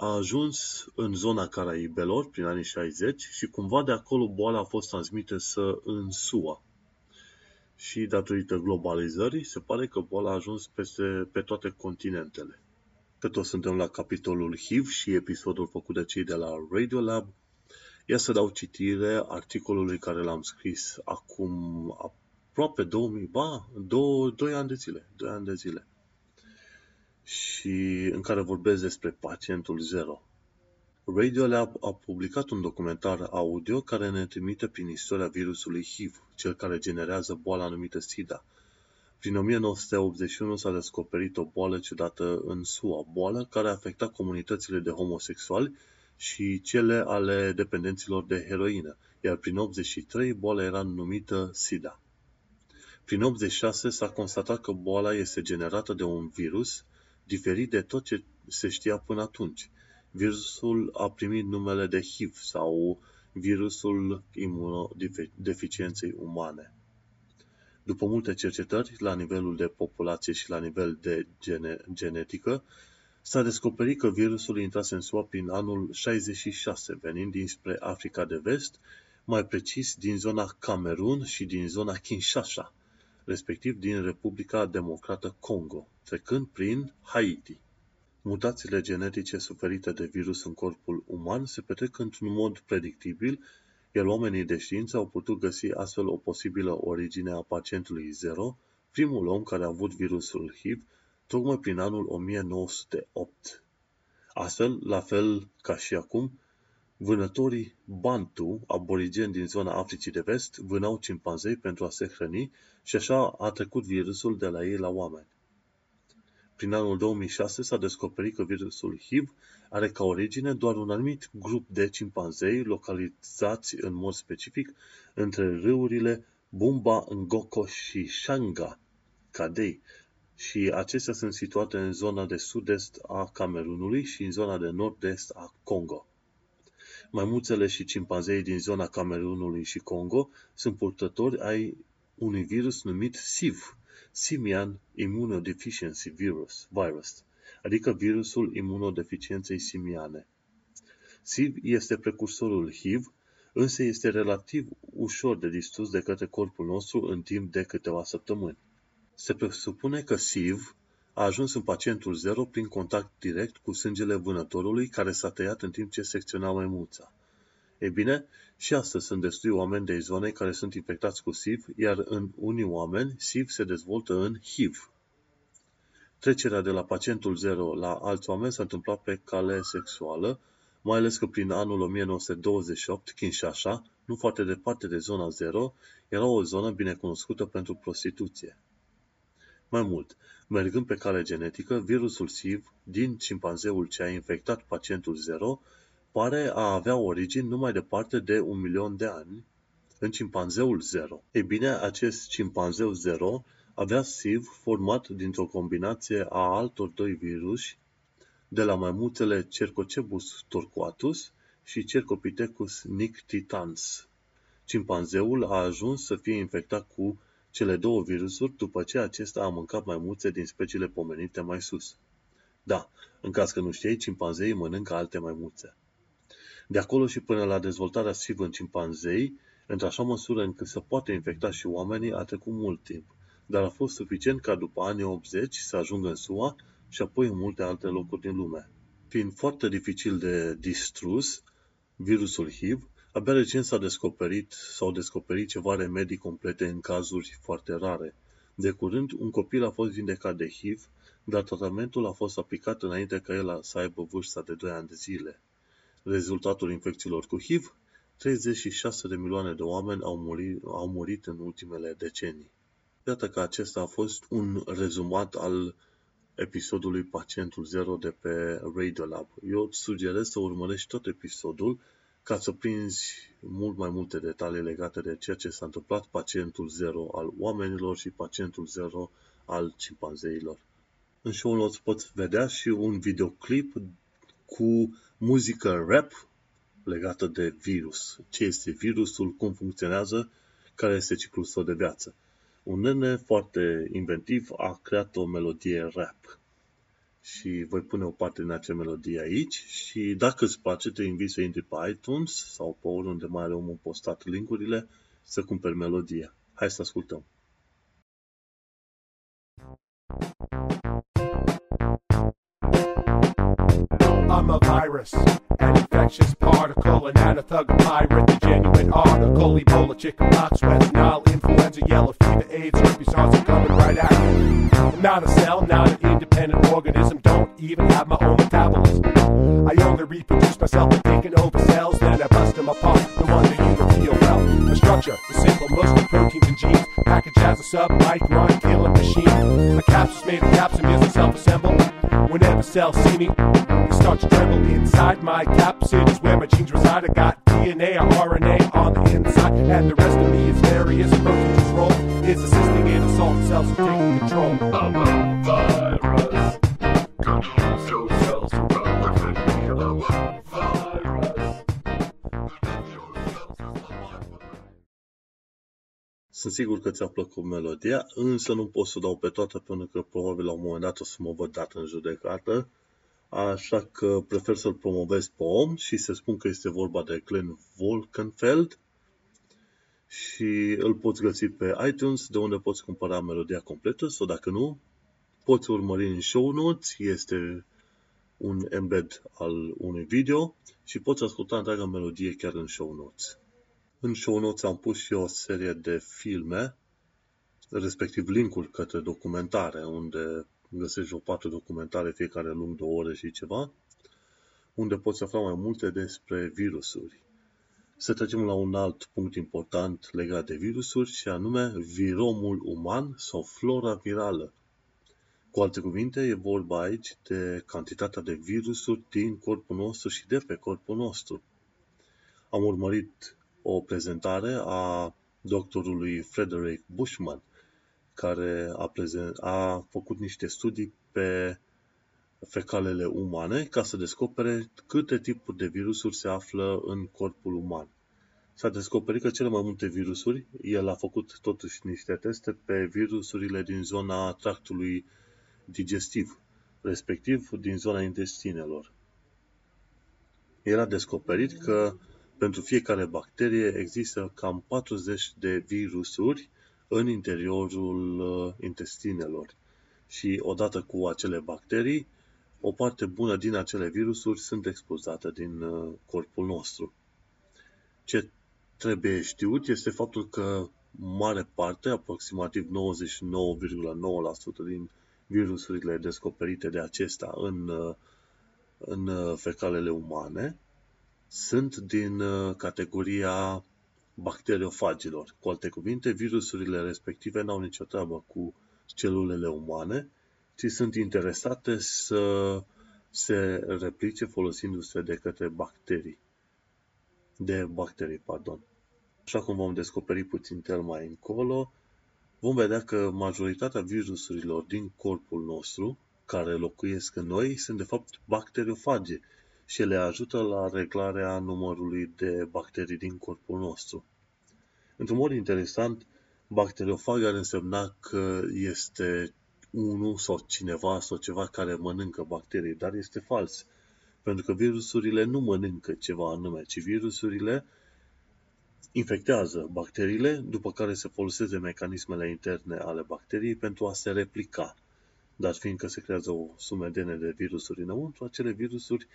a ajuns în zona Caraibelor prin anii șaizeci și cumva de acolo boala a fost transmisă în S U A. Și datorită globalizării, se pare că boala a ajuns peste, pe toate continentele. Că toți suntem la capitolul H I V și episodul făcut de cei de la Radiolab. Ia să dau citire articolului care l-am scris acum aproape două mii, ba, doi ani de zile. Și în care vorbesc despre pacientul zero. Radiolab a publicat un documentar audio care ne trimite prin istoria virusului H I V, cel care generează boala numită SIDA. Prin o mie nouă sute optzeci și unu s-a descoperit o boală ciudată în S U A, boală care afecta comunitățile de homosexuali și cele ale dependenților de heroină, iar prin optzeci și trei boala era numită SIDA. Prin optzeci și șase s-a constatat că boala este generată de un virus diferit de tot ce se știa până atunci. Virusul a primit numele de H I V sau virusul imunodeficienței umane. După multe cercetări, la nivelul de populație și la nivel de gene- genetică, s-a descoperit că virusul intrase în S U A prin anul șaizeci și șase, venind dinspre Africa de Vest, mai precis din zona Camerun și din zona Kinshasa, respectiv din Republica Democrată Congo, trecând prin Haiti. Mutațiile genetice suferite de virus în corpul uman se petrec într-un mod predictibil, iar oamenii de știință au putut găsi astfel o posibilă origine a pacientului zero, primul om care a avut virusul H I V, tocmai prin anul o mie nouă sute opt. Astfel, la fel ca și acum, vânătorii Bantu, aborigeni din zona Africii de Vest, vânau cimpanzei pentru a se hrăni și așa a trecut virusul de la ei la oameni. Prin anul două mii șase s-a descoperit că virusul H I V are ca origine doar un anumit grup de cimpanzei localizați în mod specific între râurile Bumba, Ngoko și Shanga, Kadei, și acestea sunt situate în zona de sud-est a Camerunului și în zona de nord-est a Congo. Maimuțele și cimpanzeii din zona Camerunului și Congo sunt purtători ai unui virus numit S I V, Simian Immunodeficiency Virus, virus, adică virusul imunodeficienței simiane. S I V este precursorul H I V, însă este relativ ușor de distrus de către corpul nostru în timp de câteva săptămâni. Se presupune că S I V a ajuns în pacientul zero prin contact direct cu sângele vânătorului care s-a tăiat în timp ce secționa maimuța. Ei bine, și astăzi sunt destui oameni de zonei care sunt infectați cu S I V, iar în unii oameni S I V se dezvoltă în H I V. Trecerea de la pacientul zero la alți oameni s-a întâmplat pe cale sexuală, mai ales că prin anul o mie nouă sute douăzeci și opt, Kinshasa, nu foarte departe de zona zero, era o zonă binecunoscută pentru prostituție. Mai mult, mergând pe cale genetică, virusul S I V din cimpanzeul ce a infectat pacientul zero pare a avea origini numai departe de un milion de ani în cimpanzeul zero. Ei bine, acest cimpanzeu zero avea S I V format dintr-o combinație a altor doi viruși de la maimuțele Cercocebus torquatus și Cercopithecus nictitans. Cimpanzeul a ajuns să fie infectat cu cele două virusuri după ce acesta a mâncat maimuțe din speciile pomenite mai sus. Da, în caz că nu știai, cimpanzeii mănâncă alte maimuțe. De acolo și până la dezvoltarea S I V în cimpanzei, într-așa măsură încât se poate infecta și oamenii, a trecut mult timp, dar a fost suficient ca după anii optzeci să ajungă în S U A și apoi în multe alte locuri din lume. Fiind foarte dificil de distrus, virusul H I V, abia recent s-a descoperit sau descoperit ceva remedii complete în cazuri foarte rare. De curând, un copil a fost vindecat de H I V, dar tratamentul a fost aplicat înainte ca el să aibă vârsta de doi ani de zile. Rezultatul infecțiilor cu H I V? treizeci și șase de milioane de oameni au murit, au murit în ultimele decenii. Iată că acesta a fost un rezumat al episodului Pacientul Zero de pe Radiolab. Eu îți sugerez să urmărești tot episodul ca să prinzi mult mai multe detalii legate de ceea ce s-a întâmplat Pacientul Zero al oamenilor și Pacientul Zero al cimpanzeilor. În show-ul îți poți vedea și un videoclip cu muzică rap legată de virus. Ce este virusul, cum funcționează, care este ciclul său de viață. Un nene foarte inventiv a creat o melodie rap. Și voi pune o parte din acea melodie aici și dacă îți place, te invit să intri pe iTunes sau pe oriunde mai are omul postat linkurile să cumperi melodia. Hai să ascultăm. I'm a virus, an infectious particle, an anathug, a pirate, the genuine article, Ebola, chickenpox, West Nile, influenza, yellow fever, AIDS, herpes, SARS are coming right at me. I'm not a cell, not an independent organism, don't even have my own metabolism. I only reproduce myself by taking over cells, then I bust them apart, no wonder you reveal well. The structure is simple, mostly proteins and genes, packaged as a sub-micron killing machine. The capsule's made of caps and here's a self-assemble. Whenever cells see me, they start to tremble inside my capsid is where my genes reside. I got D N A or R N A on the inside, and the rest of me is various. Proteins' role is assisting in assault cells to take control. I'm a virus, controls your cells from within me. I'm a virus, controls your cells from within me. Sunt sigur că ți-a plăcut melodia, însă nu pot să dau pe toată, pentru că probabil la un moment dat o să mă văd dat în judecată, așa că prefer să-l promovez pe om și să spun că este vorba de Glenn Wolkenfeld și îl poți găsi pe iTunes, de unde poți cumpăra melodia completă, sau dacă nu, poți urmări în show notes, este un embed al unui video și poți asculta întreaga melodie chiar în show notes. În show notes am pus și o serie de filme, respectiv link-uri către documentare, unde găsești o patru documentare, fiecare lung două ore și ceva, unde poți afla mai multe despre virusuri. Să trecem la un alt punct important legat de virusuri și anume viromul uman sau flora virală. Cu alte cuvinte, e vorba aici de cantitatea de virusuri din corpul nostru și de pe corpul nostru. Am urmărit o prezentare a doctorului Frederick Bushman, care a, prezent, a făcut niște studii pe fecalele umane ca să descopere câte tipuri de virusuri se află în corpul uman. S-a descoperit că cele mai multe virusuri, el a făcut totuși niște teste pe virusurile din zona tractului digestiv, respectiv din zona intestinelor. El a descoperit că pentru fiecare bacterie există cam patruzeci de virusuri în interiorul intestinelor. Și odată cu acele bacterii, o parte bună din acele virusuri sunt expulsate din corpul nostru. Ce trebuie știut este faptul că mare parte, aproximativ nouăzeci și nouă virgulă nouă la sută din virusurile descoperite de acesta în, în fecalele umane, sunt din categoria bacteriofagilor. Cu alte cuvinte, virusurile respective n-au nicio treabă cu celulele umane, ci sunt interesate să se replice folosindu-se de către bacterii. De bacterii, pardon. Așa cum vom descoperi puțin tel mai încolo, vom vedea că majoritatea virusurilor din corpul nostru, care locuiesc în noi, sunt de fapt bacteriofage. Și le ajută la reglarea numărului de bacterii din corpul nostru. Într-un mod interesant, Bacteriofag ar însemna că este unul sau cineva sau ceva care mănâncă bacterii, dar este fals. Pentru că virusurile nu mănâncă ceva anume, ci virusurile infectează bacteriile, după care se folosesc mecanismele interne ale bacteriei pentru a se replica. Dar fiindcă se creează o sumedenie de virusuri înăuntru, acele virusuri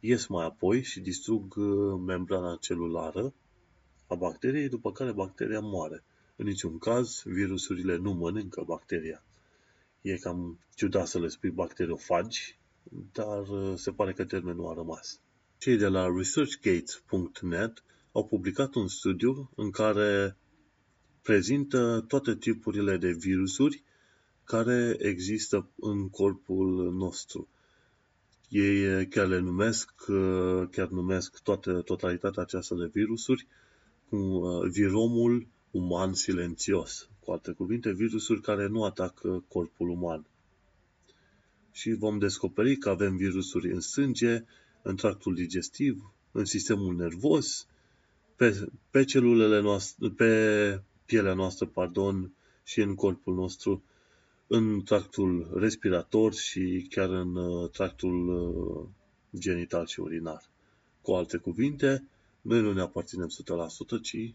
ies mai apoi și distrug membrana celulară a bacteriei, după care bacteria moare. În niciun caz, virusurile nu mănâncă bacteria. E cam ciudat să le spui bacteriofagi, dar se pare că termenul a rămas. Cei de la researchgate punct net au publicat un studiu în care prezintă toate tipurile de virusuri care există în corpul nostru. Ei chiar le numesc, chiar numesc toată, totalitatea aceasta de virusuri cu viromul uman silențios. Cu alte cuvinte, virusuri care nu atacă corpul uman. Și vom descoperi că avem virusuri în sânge, în tractul digestiv, în sistemul nervos, pe, pe celulele noastre, pe pielea noastră, pardon, și în corpul nostru, în tractul respirator și chiar în tractul genital și urinar. Cu alte cuvinte, noi nu ne aparținem o sută la sută, ci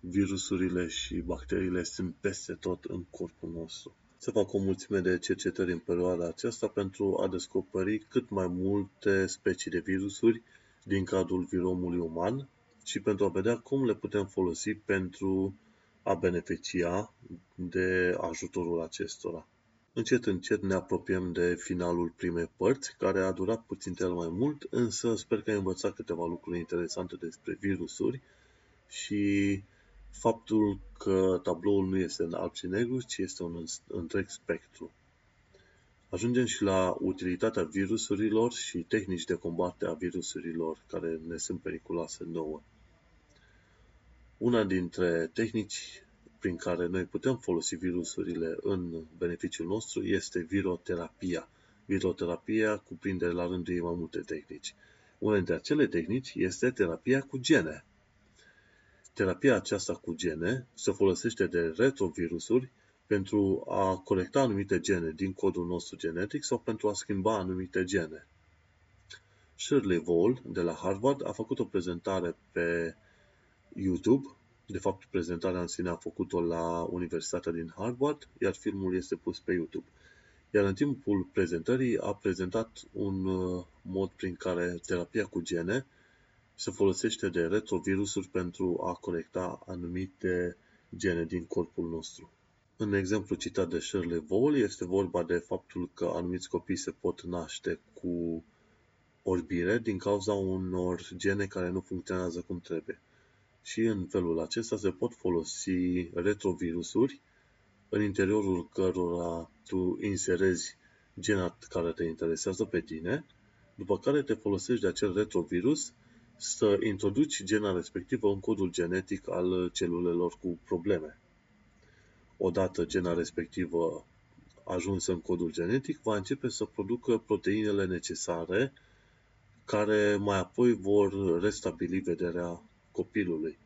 virusurile și bacteriile sunt peste tot în corpul nostru. Se fac o mulțime de cercetări în perioada aceasta pentru a descoperi cât mai multe specii de virusuri din cadrul viromului uman și pentru a vedea cum le putem folosi pentru a beneficia de ajutorul acestora. Încet, încet ne apropiem de finalul primei părți, care a durat puțin cel mai mult, însă sper că ai învățat câteva lucruri interesante despre virusuri și faptul că tabloul nu este în alb și negru, ci este un întreg spectru. Ajungem și la utilitatea virusurilor și tehnici de combate a virusurilor care ne sunt periculoase nouă. Una dintre tehnici prin care noi putem folosi virusurile în beneficiul nostru este viroterapia. Viroterapia cuprinde la rândul ei mai multe tehnici. Una dintre acele tehnici este terapia cu gene. Terapia aceasta cu gene se folosește de retrovirusuri pentru a corecta anumite gene din codul nostru genetic sau pentru a schimba anumite gene. Shirley Wall de la Harvard a făcut o prezentare pe YouTube. De fapt, prezentarea în sine a făcut-o la Universitatea din Harvard, iar filmul este pus pe YouTube. Iar în timpul prezentării a prezentat un mod prin care terapia cu gene se folosește de retrovirusuri pentru a corecta anumite gene din corpul nostru. În exemplu citat de Shirley Wall este vorba de faptul că anumiți copii se pot naște cu orbire din cauza unor gene care nu funcționează cum trebuie. Și în felul acesta se pot folosi retrovirusuri în interiorul cărora tu inserezi gena care te interesează pe tine, după care te folosești de acel retrovirus să introduci gena respectivă în codul genetic al celulelor cu probleme. Odată gena respectivă ajunsă în codul genetic, va începe să producă proteinele necesare care mai apoi vor restabili vederea copilului.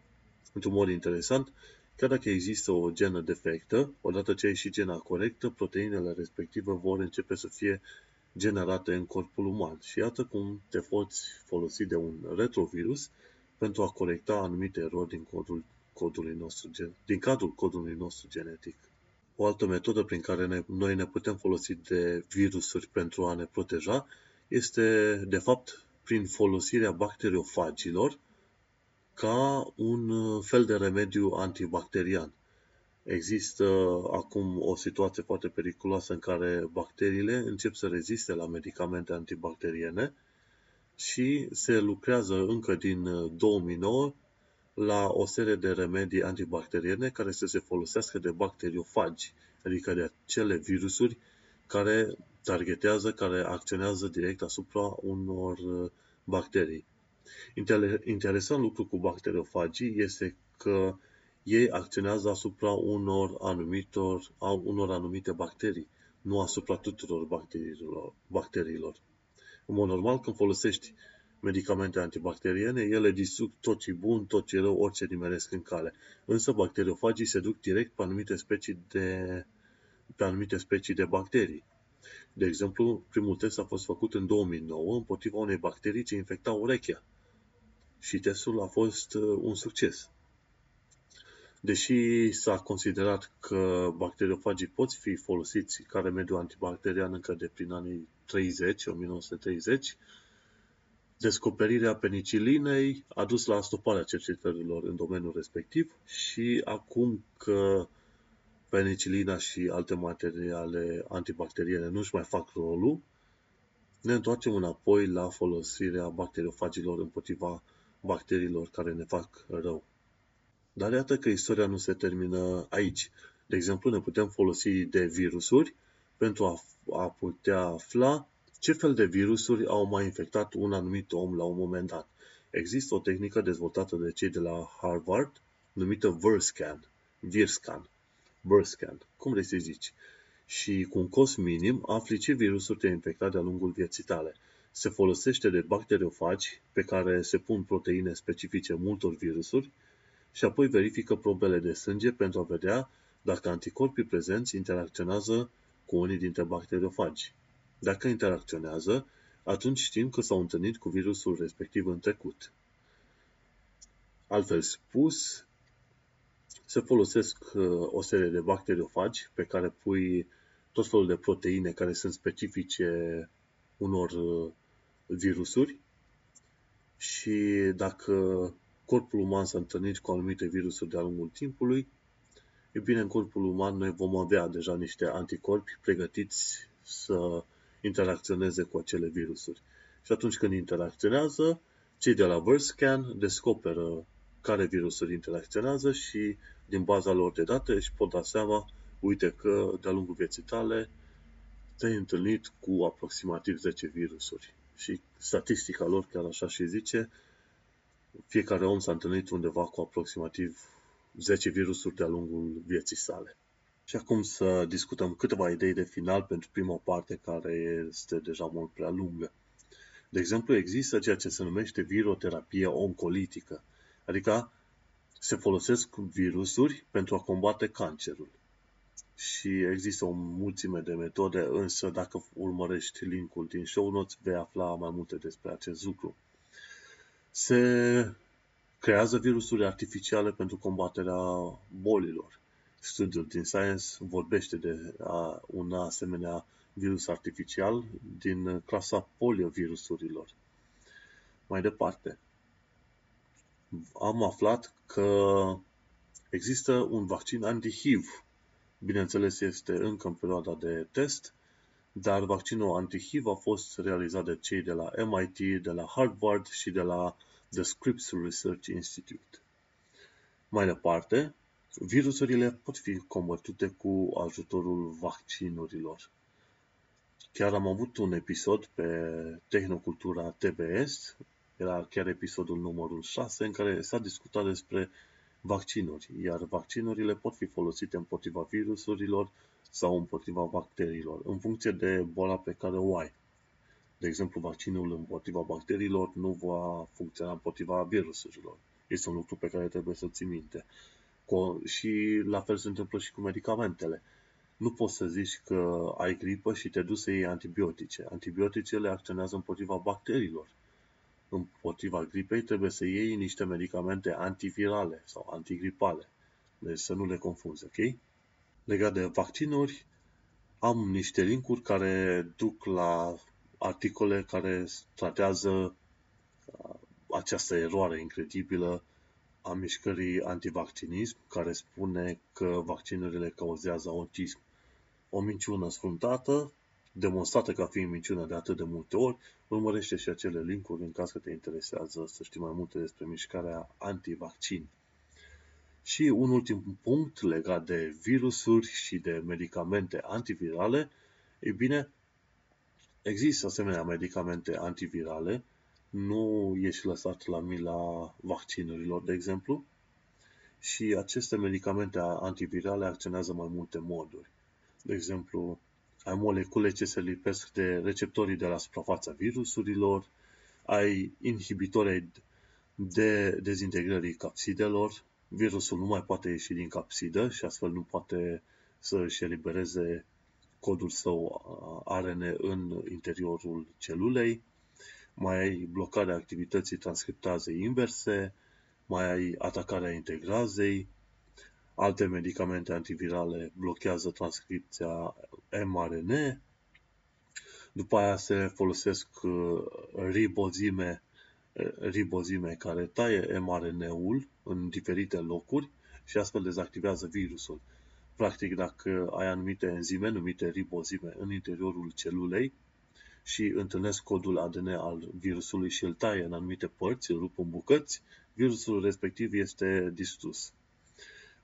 Într-un mod interesant, chiar dacă există o genă defectă, odată ce ai și gena corectă, proteinele respective vor începe să fie generate în corpul uman. Și iată cum te poți folosi de un retrovirus pentru a corecta anumite erori din codul, codului nostru, din cadrul codului nostru genetic. O altă metodă prin care ne, noi ne putem folosi de virusuri pentru a ne proteja este, de fapt, prin folosirea bacteriofagilor ca un fel de remediu antibacterian. Există acum o situație foarte periculoasă în care bacteriile încep să reziste la medicamente antibacteriene și se lucrează încă din două mii nouă la o serie de remedii antibacteriene care să se folosească de bacteriofagi, adică de acele virusuri care targetează, care acționează direct asupra unor bacterii. Interesant lucru cu bacteriofagii este că ei acționează asupra unor, anumitor, unor anumite bacterii, nu asupra tuturor bacteriilor. bacteriilor. În mod normal, când folosești medicamente antibacteriene, ele distrug tot ce bun, tot ce rău, orice nimeresc în cale. Însă bacteriofagii se duc direct pe anumite specii de, pe anumite specii de bacterii. De exemplu, primul test a fost făcut în două mii nouă împotriva unei bacterii ce infecta urechea. Și testul a fost un succes. Deși s-a considerat că bacteriofagii pot fi folosiți ca remediu antibacterian încă de prin anii treizeci, o mie nouă sute treizeci, descoperirea penicilinei a dus la stoparea cercetărilor în domeniul respectiv și acum că penicilina și alte materiale antibacteriene nu-și mai fac rolul, ne întoarcem înapoi la folosirea bacteriofagilor împotriva bacteriilor care ne fac rău. Dar iată că istoria nu se termină aici. De exemplu, ne putem folosi de virusuri pentru a, a putea afla ce fel de virusuri au mai infectat un anumit om la un moment dat. Există o tehnică dezvoltată de cei de la Harvard numită VirScan, VirScan, VirScan, cum vrei să zici, și cu un cost minim afli ce virusuri te-ai infectat de-a lungul vieții tale. Se folosește de bacteriofagi pe care se pun proteine specifice multor virusuri și apoi verifică probele de sânge pentru a vedea dacă anticorpii prezenți interacționează cu unii dintre bacteriofagi. Dacă interacționează, atunci știm că s-au întâlnit cu virusul respectiv în trecut. Altfel spus, se folosesc o serie de bacteriofagi pe care pui tot felul de proteine care sunt specifice unor virusuri și dacă corpul uman s-a întâlnit cu anumite virusuri de-a lungul timpului, e bine, în corpul uman noi vom avea deja niște anticorpi pregătiți să interacționeze cu acele virusuri. Și atunci când interacționează, cei de la VirScan descoperă care virusuri interacționează și din baza lor de date își pot da seama, uite că de-a lungul vieții tale te-ai întâlnit cu aproximativ zece virusuri. Și statistica lor chiar așa și zice, fiecare om s-a întâlnit undeva cu aproximativ zece virusuri de-a lungul vieții sale. Și acum să discutăm câteva idei de final pentru prima parte care este deja mult prea lungă. De exemplu, există ceea ce se numește viroterapie oncolitică, adică se folosesc virusuri pentru a combate cancerul. Și există o mulțime de metode, însă dacă urmărești linkul din show notes vei afla mai multe despre acest lucru. Se creează virusuri artificiale pentru combaterea bolilor. Studiul din Science vorbește de un asemenea virus artificial din clasa poliovirusurilor. Mai departe, am aflat că există un vaccin anti-H I V. Bineînțeles, este încă în perioada de test, dar vaccinul anti-H I V a fost realizat de cei de la M I T, de la Harvard și de la The Scripps Research Institute. Mai departe, virusurile pot fi combătute cu ajutorul vaccinurilor. Chiar am avut un episod pe Technocultura T B S, era chiar episodul numărul șase, în care s-a discutat despre vaccinuri, iar vaccinurile pot fi folosite împotriva virusurilor sau împotriva bacteriilor, în funcție de boala pe care o ai. De exemplu, vaccinul împotriva bacteriilor nu va funcționa împotriva virusurilor. Este un lucru pe care trebuie să ții minte. Și la fel se întâmplă și cu medicamentele. Nu poți să zici că ai gripă și te duci să iei antibiotice. Antibioticele acționează împotriva bacteriilor. Împotriva gripei trebuie să iei niște medicamente antivirale sau antigripale. Deci să nu le confunzi, ok? Legat de vaccinuri, am niște linkuri care duc la articole care tratează această eroare incredibilă a mișcării antivaccinism, care spune că vaccinurile cauzează autism. O minciună sfruntată, demonstrată ca fiind minciună de atât de multe ori. Urmărește și acele linkuri în caz că te interesează să știi mai multe despre mișcarea antivaccin. Și un ultim punct legat de virusuri și de medicamente antivirale. Ei bine, există asemenea medicamente antivirale. Nu ești lăsat la mila vaccinurilor, de exemplu, și aceste medicamente antivirale acționează mai multe moduri. De exemplu, ai molecule ce se lipesc de receptorii de la suprafața virusurilor, ai inhibitorii de dezintegrării capsidelor, virusul nu mai poate ieși din capsidă și astfel nu poate să-și elibereze codul său A R N în interiorul celulei, mai ai blocarea activității transcriptazei inverse, mai ai atacarea integrazei, alte medicamente antivirale blochează transcripția mRNA, după aia se folosesc ribozime, ribozime care taie mRNA-ul în diferite locuri și astfel dezactivează virusul. Practic, dacă ai anumite enzime, numite ribozime, în interiorul celulei și întâlnesc codul A D N al virusului și îl taie în anumite părți, îl rup în bucăți, virusul respectiv este distrus.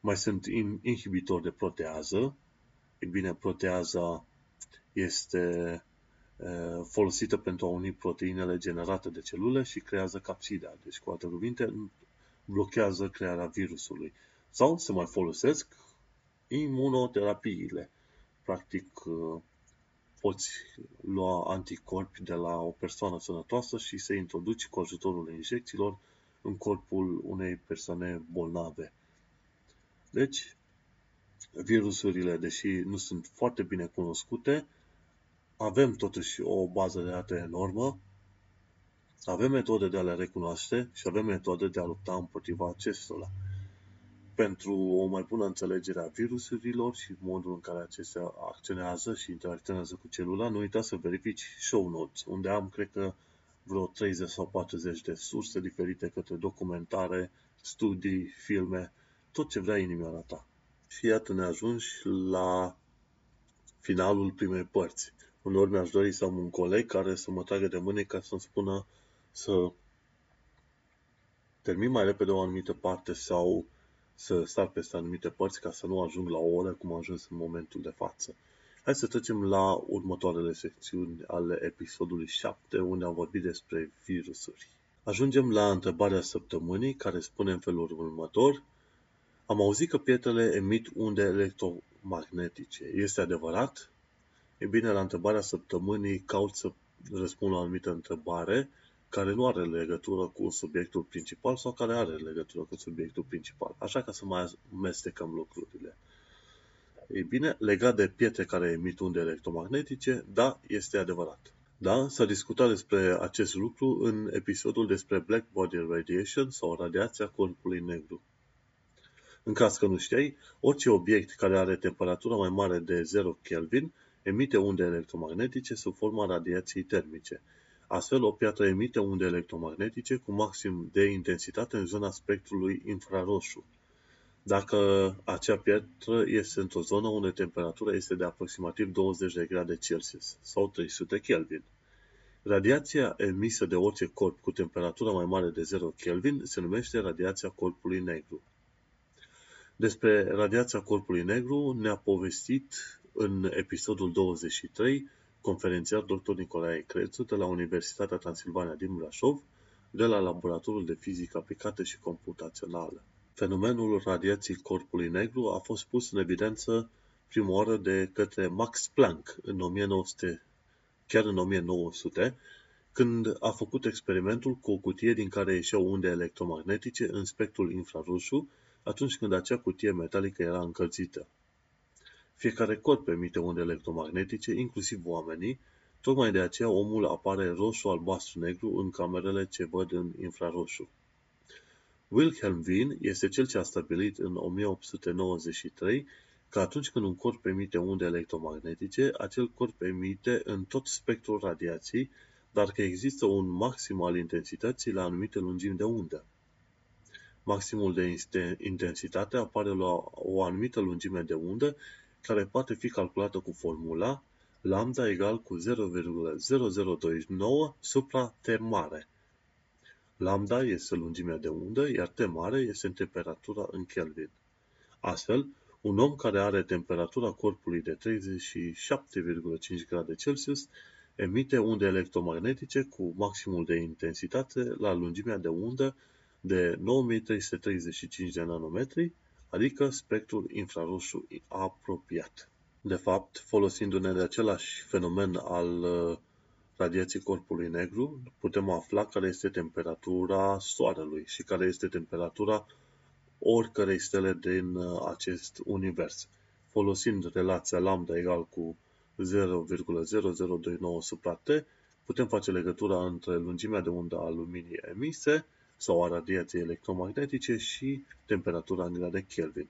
Mai sunt inhibitori de protează. E bine, proteaza este folosită pentru a uni proteinele generate de celule și creează capsida. Deci, cu alte cuvinte, blochează crearea virusului. Sau se mai folosesc imunoterapiile. Practic, poți lua anticorpi de la o persoană sănătoasă și se introduci cu ajutorul injecțiilor în corpul unei persoane bolnave. Deci, virusurile, deși nu sunt foarte bine cunoscute, avem totuși o bază de date enormă, avem metode de a le recunoaște și avem metode de a lupta împotriva acestora. Pentru o mai bună înțelegere a virusurilor și modul în care acestea acționează și interacționează cu celula, nu uita să verifici show notes, unde am, cred că, vreo treizeci sau patruzeci de surse diferite către documentare, studii, filme, tot ce vrea inimioara ta. Și iată ne ajungi la finalul primei părți. Uneori mi-aș dori să am un coleg care să mă tragă de mâine ca să-mi spună să termin mai repede o anumită parte sau să sar peste anumite părți ca să nu ajung la o oră cum am ajuns în momentul de față. Hai să trecem la următoarele secțiuni ale episodului șapte, unde am vorbit despre virusuri. Ajungem la întrebarea săptămânii, care spune în felul următor. Am auzit că pietrele emit unde electromagnetice. Este adevărat? E bine, la întrebarea săptămânii caut să răspund la o anumită întrebare care nu are legătură cu subiectul principal sau care are legătură cu subiectul principal. Așa ca să mai amestecăm lucrurile. Ei bine, legat de pietre care emit unde electromagnetice, da, este adevărat. Da, s-a discutat despre acest lucru în episodul despre Black Body Radiation sau radiația corpului negru. În caz că nu știai, orice obiect care are temperatura mai mare de zero Kelvin emite unde electromagnetice sub forma radiației termice. Astfel, o piatră emite unde electromagnetice cu maxim de intensitate în zona spectrului infraroșu, dacă acea piatră este într-o zonă unde temperatura este de aproximativ douăzeci de grade Celsius sau trei sute Kelvin. Radiația emisă de orice corp cu temperatura mai mare de zero Kelvin se numește radiația corpului negru. Despre radiația corpului negru ne-a povestit în episodul douăzeci și trei conferențiar doctor Nicolae Crețu de la Universitatea Transilvania din Brașov, de la Laboratorul de Fizică Aplicată și Computațională. Fenomenul radiației corpului negru a fost pus în evidență prima oară de către Max Planck în o mie nouă sute, chiar în o mie nouă sute, când a făcut experimentul cu o cutie din care ieșeau unde electromagnetice în spectrul infraroșu, atunci când acea cutie metalică era încălzită. Fiecare corp emite unde electromagnetice, inclusiv oamenii, tocmai de aceea omul apare roșu-albastru-negru în camerele ce văd în infraroșu. Wilhelm Wien este cel ce a stabilit în o mie opt sute nouăzeci și trei că atunci când un corp emite unde electromagnetice, acel corp emite în tot spectrul radiației, dar că există un maxim al intensității la anumite lungimi de undă. Maximul de intensitate apare la o anumită lungime de undă, care poate fi calculată cu formula lambda egal cu zero virgulă zero zero douăzeci și nouă supra T mare. Lambda este lungimea de undă, iar T mare este temperatura în Kelvin. Astfel, un om care are temperatura corpului de treizeci și șapte virgulă cinci grade Celsius emite unde electromagnetice cu maximul de intensitate la lungimea de undă de nouă mii trei sute treizeci și cinci de nanometri, adică spectrul infraroșu apropiat. De fapt, folosindu-ne de același fenomen al radiații corpului negru, putem afla care este temperatura soarelui și care este temperatura oricărei stele din acest univers, folosind relația lambda egal cu zero virgulă zero zero doi nouă supra T, putem face legătura între lungimea de undă a luminii emise sau a radiației electromagnetice și temperatura în grade Kelvin.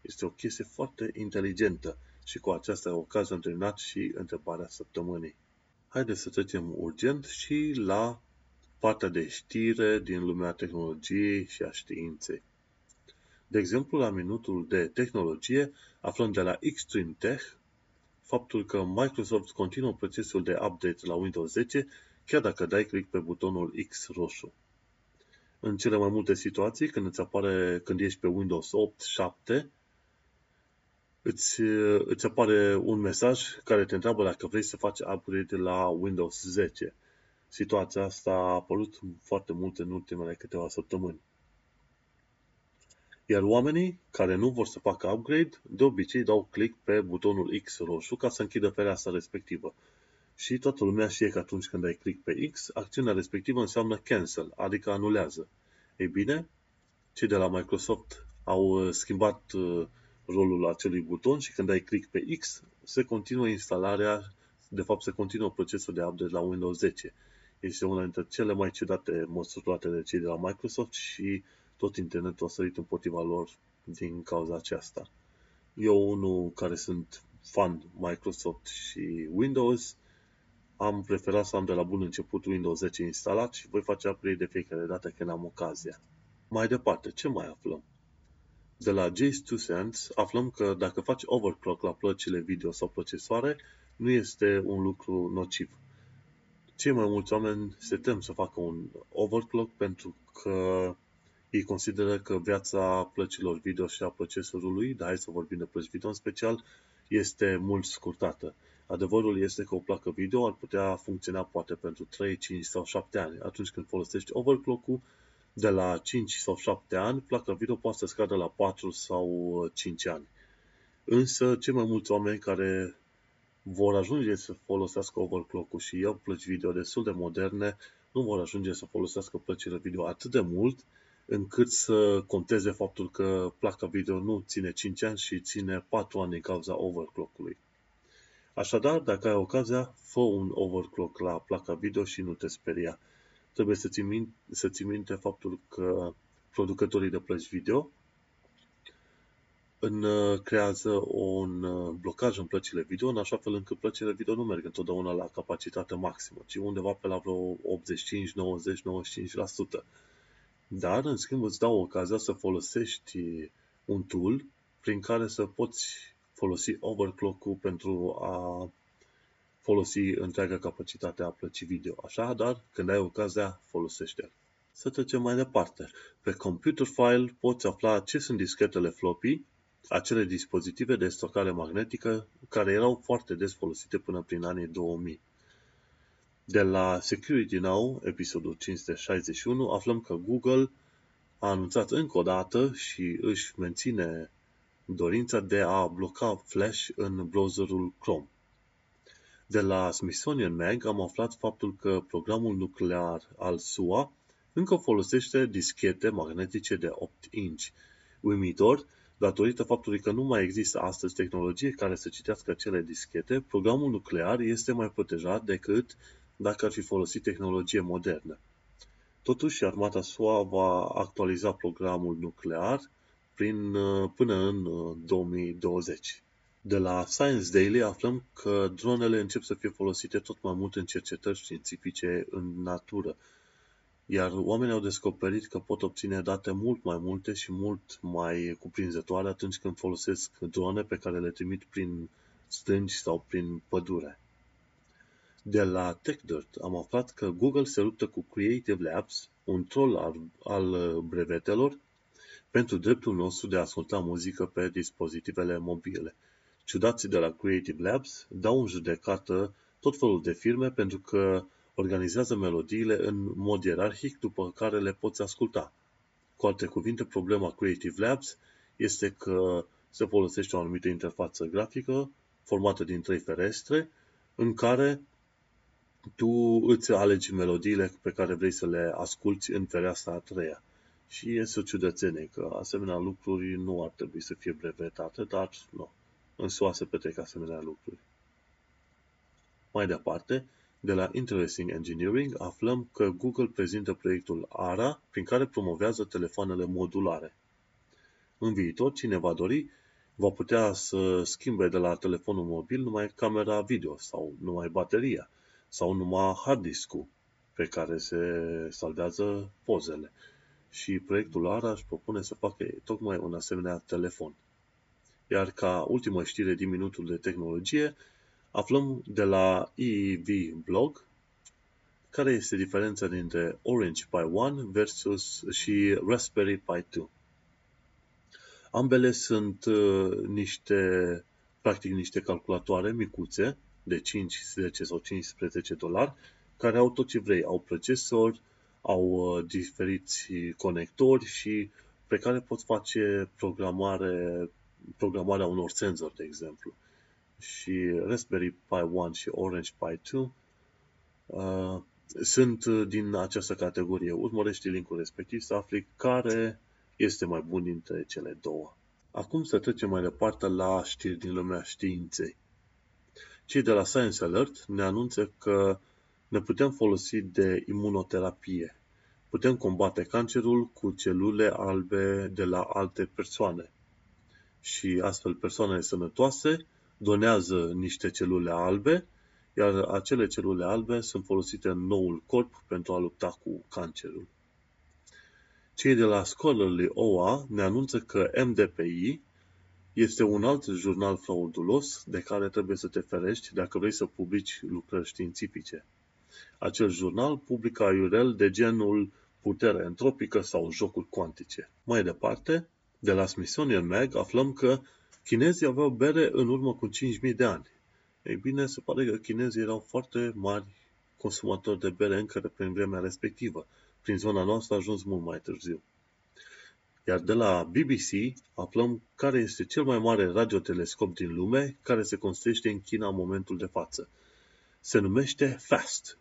Este o chestie foarte inteligentă și cu această ocazie am terminat și întrebarea săptămânii. Haideți să trecem urgent și la partea de știre din lumea tehnologiei și a științei. De exemplu, la minutul de tehnologie, aflăm de la Extreme Tech faptul că Microsoft continuă procesul de update la Windows zece, chiar dacă dai click pe butonul X roșu. În cele mai multe situații, când îți apare, când ești pe Windows opt, șapte, îți, îți apare un mesaj care te întreabă dacă vrei să faci upgrade la Windows zece. Situația asta a apărut foarte mult în ultimele câteva săptămâni. Iar oamenii care nu vor să facă upgrade, de obicei dau click pe butonul X roșu ca să închidă fereastra respectivă. Și toată lumea știe că atunci când ai click pe X, acțiunea respectivă înseamnă cancel, adică anulează. Ei bine, cei de la Microsoft au schimbat rolul acelui buton și când ai click pe X, se continuă instalarea, de fapt se continuă procesul de update la Windows zece. Este una dintre cele mai ciudate măsuri luate de cei de la Microsoft și tot internetul a sărit împotriva lor din cauza aceasta. Eu, unul care sunt fan Microsoft și Windows, am preferat să am de la bun început Windows zece instalat și voi face upgrade de fiecare dată când am ocazia. Mai departe, ce mai aflăm? De la J two Cents aflăm că dacă faci overclock la plăcile video sau procesoare, nu este un lucru nociv. Cei mai mulți oameni se tem să facă un overclock pentru că ei consideră că viața plăcilor video și a procesorului, dar hai să vorbim de plăci video în special, este mult scurtată. Adevărul este că o placă video ar putea funcționa poate pentru trei, cinci sau șapte ani. Atunci când folosești overclock-ul, de la cinci sau șapte ani, placa video poate să scadă la patru sau cinci ani. Însă, cei mai mulți oameni care vor ajunge să folosească overclock-ul și iau plăci video destul de moderne, nu vor ajunge să folosească plăcile video atât de mult, încât să conteze faptul că placa video nu ține cinci ani și ține patru ani din cauza overclock-ului. Așadar, dacă ai ocazia, fă un overclock la placa video și nu te speria. Trebuie să ții minte, să ții minte faptul că producătorii de plăci video în, creează un blocaj în plăcile video, în așa fel încât plăcile video nu merg întotdeauna la capacitate maximă, ci undeva pe la vreo optzeci și cinci, nouăzeci, nouăzeci și cinci la sută. Dar, în schimb, îți dau ocazia să folosești un tool prin care să poți folosi overclock-ul pentru a folosi întreaga capacitate a plăcii video. Așadar, când ai ocazia, folosește-l. Să trecem mai departe. Pe Computer File poți afla ce sunt dischetele floppy, acele dispozitive de stocare magnetică care erau foarte des folosite până prin anii două mii. De la Security Now, episodul cinci sute șaizeci și unu, aflăm că Google a anunțat încă o dată și își menține dorința de a bloca flash în browserul Chrome. De la Smithsonian Mag am aflat faptul că programul nuclear al S U A încă folosește dischete magnetice de opt inci. Uimitor, datorită faptului că nu mai există astăzi tehnologie care să citească acele dischete, programul nuclear este mai protejat decât dacă ar fi folosit tehnologie modernă. Totuși, armata S U A va actualiza programul nuclear prin, până în două mii douăzeci. De la Science Daily aflăm că dronele încep să fie folosite tot mai mult în cercetări științifice în natură, iar oamenii au descoperit că pot obține date mult mai multe și mult mai cuprinzătoare atunci când folosesc drone pe care le trimit prin stânci sau prin pădure. De la TechDirt am aflat că Google se luptă cu Creative Labs, un troll al, al brevetelor, pentru dreptul nostru de a asculta muzică pe dispozitivele mobile. Ciudații de la Creative Labs dau în judecată tot felul de firme pentru că organizează melodiile în mod ierarhic după care le poți asculta. Cu alte cuvinte, problema Creative Labs este că se folosește o anumită interfață grafică formată din trei ferestre în care tu îți alegi melodiile pe care vrei să le asculți în fereastra a treia. Și este o ciudățenie că asemenea lucruri nu ar trebui să fie brevetate, dar nu. În S U A se petrec asemenea lucruri. Mai departe, de la Interesting Engineering aflăm că Google prezintă proiectul A R A, prin care promovează telefoanele modulare. În viitor, cine va dori, va putea să schimbe de la telefonul mobil numai camera video sau numai bateria sau numai hard disk-ul pe care se salvează pozele. Și proiectul A R A își propune să facă tocmai un asemenea telefon. Iar ca ultimă știre din minutul de tehnologie, aflăm de la I I V Blog care este diferența dintre Orange Pi unu versus și Raspberry Pi doi. Ambele sunt niște, practic niște calculatoare micuțe de cinci, zece sau cincisprezece dolari care au tot ce vrei, au procesor, au diferiți conectori și pe care poți face programare, programarea unor senzori, de exemplu. Și Raspberry Pi unu și Orange Pi doi uh, sunt din această categorie. Urmărește linkul respectiv să afli care este mai bun dintre cele două. Acum să trecem mai departe la știri din lumea științei. Cei de la Science Alert ne anunță că ne putem folosi de imunoterapie. Putem combate cancerul cu celule albe de la alte persoane. Și astfel persoanele sănătoase donează niște celule albe, iar acele celule albe sunt folosite în noul corp pentru a lupta cu cancerul. Cei de la Scholarly O A ne anunță că M D P I este un alt jurnal fraudulos de care trebuie să te ferești dacă vrei să publici lucrări științifice. Acel jurnal publică aiureli de genul putere entropică sau jocuri cuantice. Mai departe, de la Smithsonian Mag aflăm că chinezii aveau bere în urmă cu cinci mii de ani. Ei bine, se pare că chinezii erau foarte mari consumatori de bere încă de prin vremea respectivă. Prin zona noastră a ajuns mult mai târziu. Iar de la B B C aflăm care este cel mai mare radiotelescop din lume care se construiește în China în momentul de față. Se numește FAST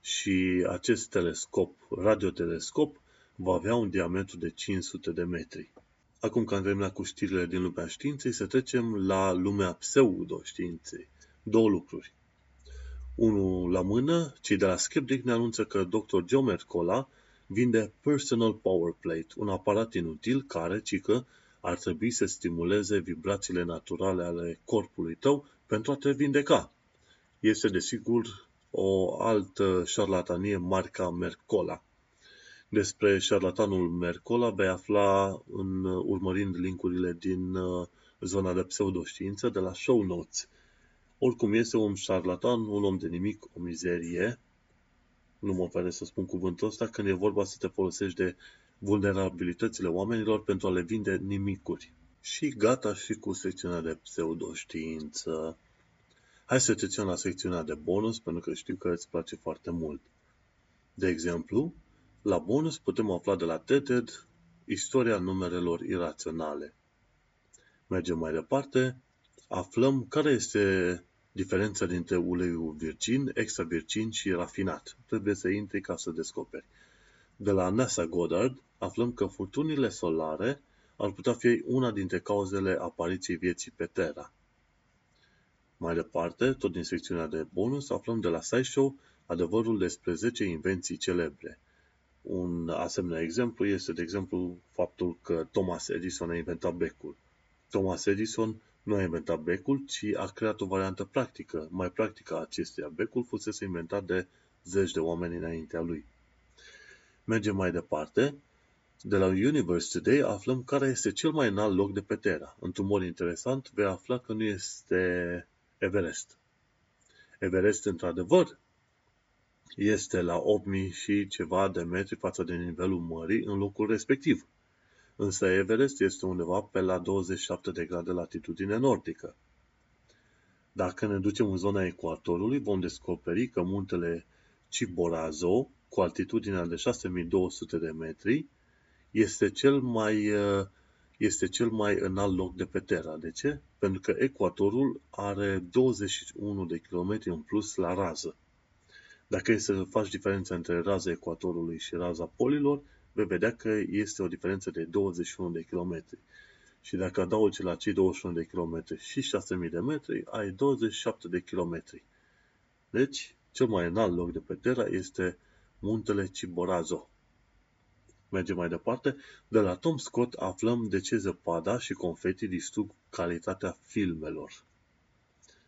și acest telescop, radiotelescop, va avea un diametru de cinci sute de metri. Acum că am terminat cu știrile din lumea științei, să trecem la lumea pseudoștiinței. Două lucruri. Unul la mână, cei de la Skeptic ne anunță că doctor Joe Mercola vinde Personal Power Plate, un aparat inutil care, cică, ar trebui să stimuleze vibrațiile naturale ale corpului tău pentru a te vindeca. Este, desigur, o altă șarlatanie marca Mercola. Despre șarlatanul Mercola vei afla în urmărind linkurile din zona de pseudoștiință de la show notes. Oricum este un șarlatan, un om de nimic, o mizerie. Nu mă pare să spun cuvântul ăsta când e vorba să te folosești de vulnerabilitățile oamenilor pentru a le vinde nimicuri. Și gata și cu secțiunea de pseudoștiință. Hai să trecem la secțiunea de bonus, pentru că știu că îți place foarte mult. De exemplu, la bonus putem afla de la T E D istoria numerelor iraționale. Mergem mai departe. Aflăm care este diferența dintre uleiul virgin, extravirgin și rafinat. Trebuie să intri ca să descoperi. De la NASA Goddard aflăm că furtunile solare ar putea fi una dintre cauzele apariției vieții pe Terra. Mai departe, tot din secțiunea de bonus, aflăm de la SciShow adevărul despre zece invenții celebre. Un asemenea exemplu este, de exemplu, faptul că Thomas Edison a inventat becul. Thomas Edison nu a inventat becul, ci a creat o variantă practică, mai practică a acesteia. Becul fusese inventat de zeci de oameni înaintea lui. Mergem mai departe. De la Universe Today aflăm care este cel mai înalt loc de pe Terra. Într-un mod interesant, vei afla că nu este Everest. Everest, într-adevăr, este la opt mii și ceva de metri față de nivelul mării în locul respectiv. Însă Everest este undeva pe la douăzeci și șapte de grade latitudine nordică. Dacă ne ducem în zona ecuatorului, vom descoperi că muntele Chimborazo, cu altitudinea de șase mii două sute de metri, este cel mai, este cel mai înalt loc de pe Terra. De ce? Pentru că ecuatorul are douăzeci și unu de kilometri în plus la rază. Dacă e să faci diferența între raza ecuatorului și raza polilor, vei vedea că este o diferență de douăzeci și unu de kilometri. Și dacă adaugi la cei douăzeci și unu de kilometri și șase mii de metri, ai douăzeci și șapte de kilometri. Deci, cel mai înalt loc de pe Terra este muntele Chimborazo. Mergem mai departe. De la Tom Scott aflăm de ce zăpada și confetii distrug calitatea filmelor.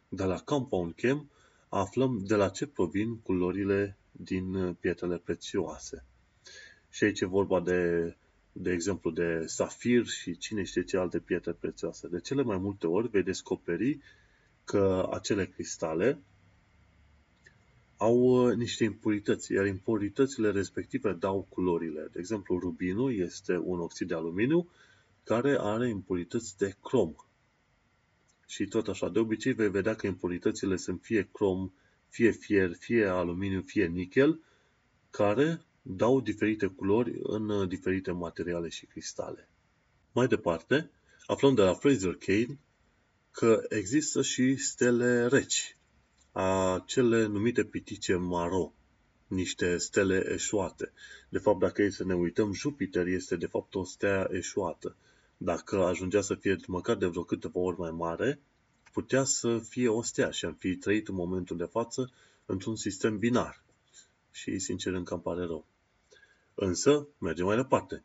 De la Compound Chem aflăm de la ce provin culorile din pietrele prețioase. Și aici e vorba de, de exemplu, de safir și cine știe ce alte pietre prețioase. De cele mai multe ori vei descoperi că acele cristale au niște impurități, iar impuritățile respective dau culorile. De exemplu, rubinul este un oxid de aluminiu care are impurități de crom. Și tot așa, de obicei vei vedea că impuritățile sunt fie crom, fie fier, fie aluminiu, fie nichel, care dau diferite culori în diferite materiale și cristale. Mai departe, aflăm de la Fraser Kane că există și stele reci, acele numite pitice maro, niște stele eșuate. De fapt, dacă e să ne uităm, Jupiter este de fapt o stea eșuată. Dacă ajungea să fie măcar de vreo câteva ori mai mare, putea să fie o stea și am fi trăit în momentul de față într-un sistem binar. Și, sincer, încă îmi pare rău. Însă, mergem mai departe.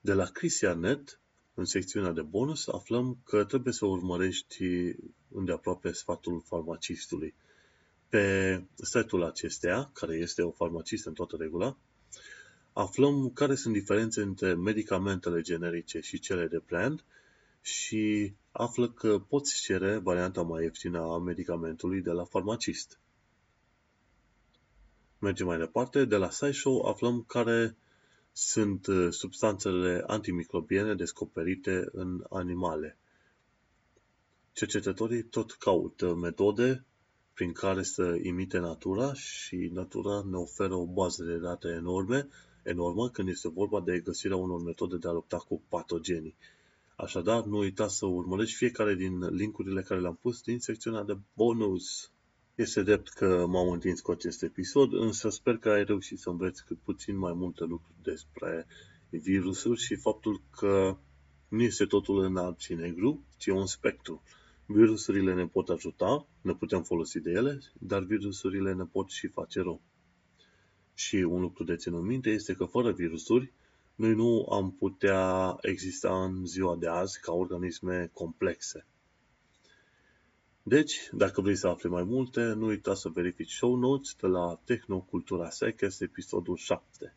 De la Cristianet, în secțiunea de bonus, aflăm că trebuie să urmărești îndeaproape sfatul farmacistului. Pe site-ul acesteia, care este o farmacistă în toată regula, aflăm care sunt diferențe între medicamentele generice și cele de brand și află că poți cere varianta mai ieftină a medicamentului de la farmacist. Mergem mai departe. De la SciShow aflăm care sunt substanțele antimicrobiene descoperite în animale. Cercetătorii tot caută metode prin care să imite natura și natura ne oferă o bază de date enorme, enormă când este vorba de găsirea unor metode de a lupta cu patogenii. Așadar, nu uita să urmărești fiecare din linkurile care le-am pus din secțiunea de bonus. Este drept că m-am întins cu acest episod, însă sper că ai reușit să înveți cât puțin mai multe lucruri despre virusuri și faptul că nu este totul în alb și negru, ci un spectru. Virusurile ne pot ajuta, ne putem folosi de ele, dar virusurile ne pot și face rău. Și un lucru de ținut minte este că fără virusuri, noi nu am putea exista în ziua de azi ca organisme complexe. Deci, dacă vrei să afli mai multe, nu uita să verifici show notes de la Technocultura SciCast, episodul șapte.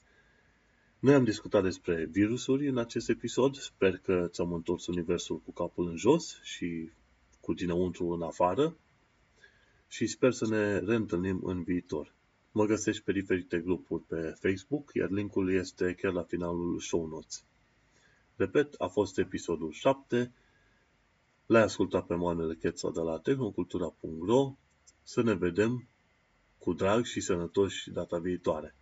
Noi am discutat despre virusuri în acest episod, sper că ți-am întors universul cu capul în jos și cu dinăuntru în afară și sper să ne reîntâlnim în viitor. Mă găsești pe diferite grupuri pe Facebook, iar linkul este chiar la finalul show notes. Repet, a fost episodul șapte. L-ai ascultat pe Manuel Cheța de la tehnocultura punct ro. Să ne vedem cu drag și sănătoși data viitoare.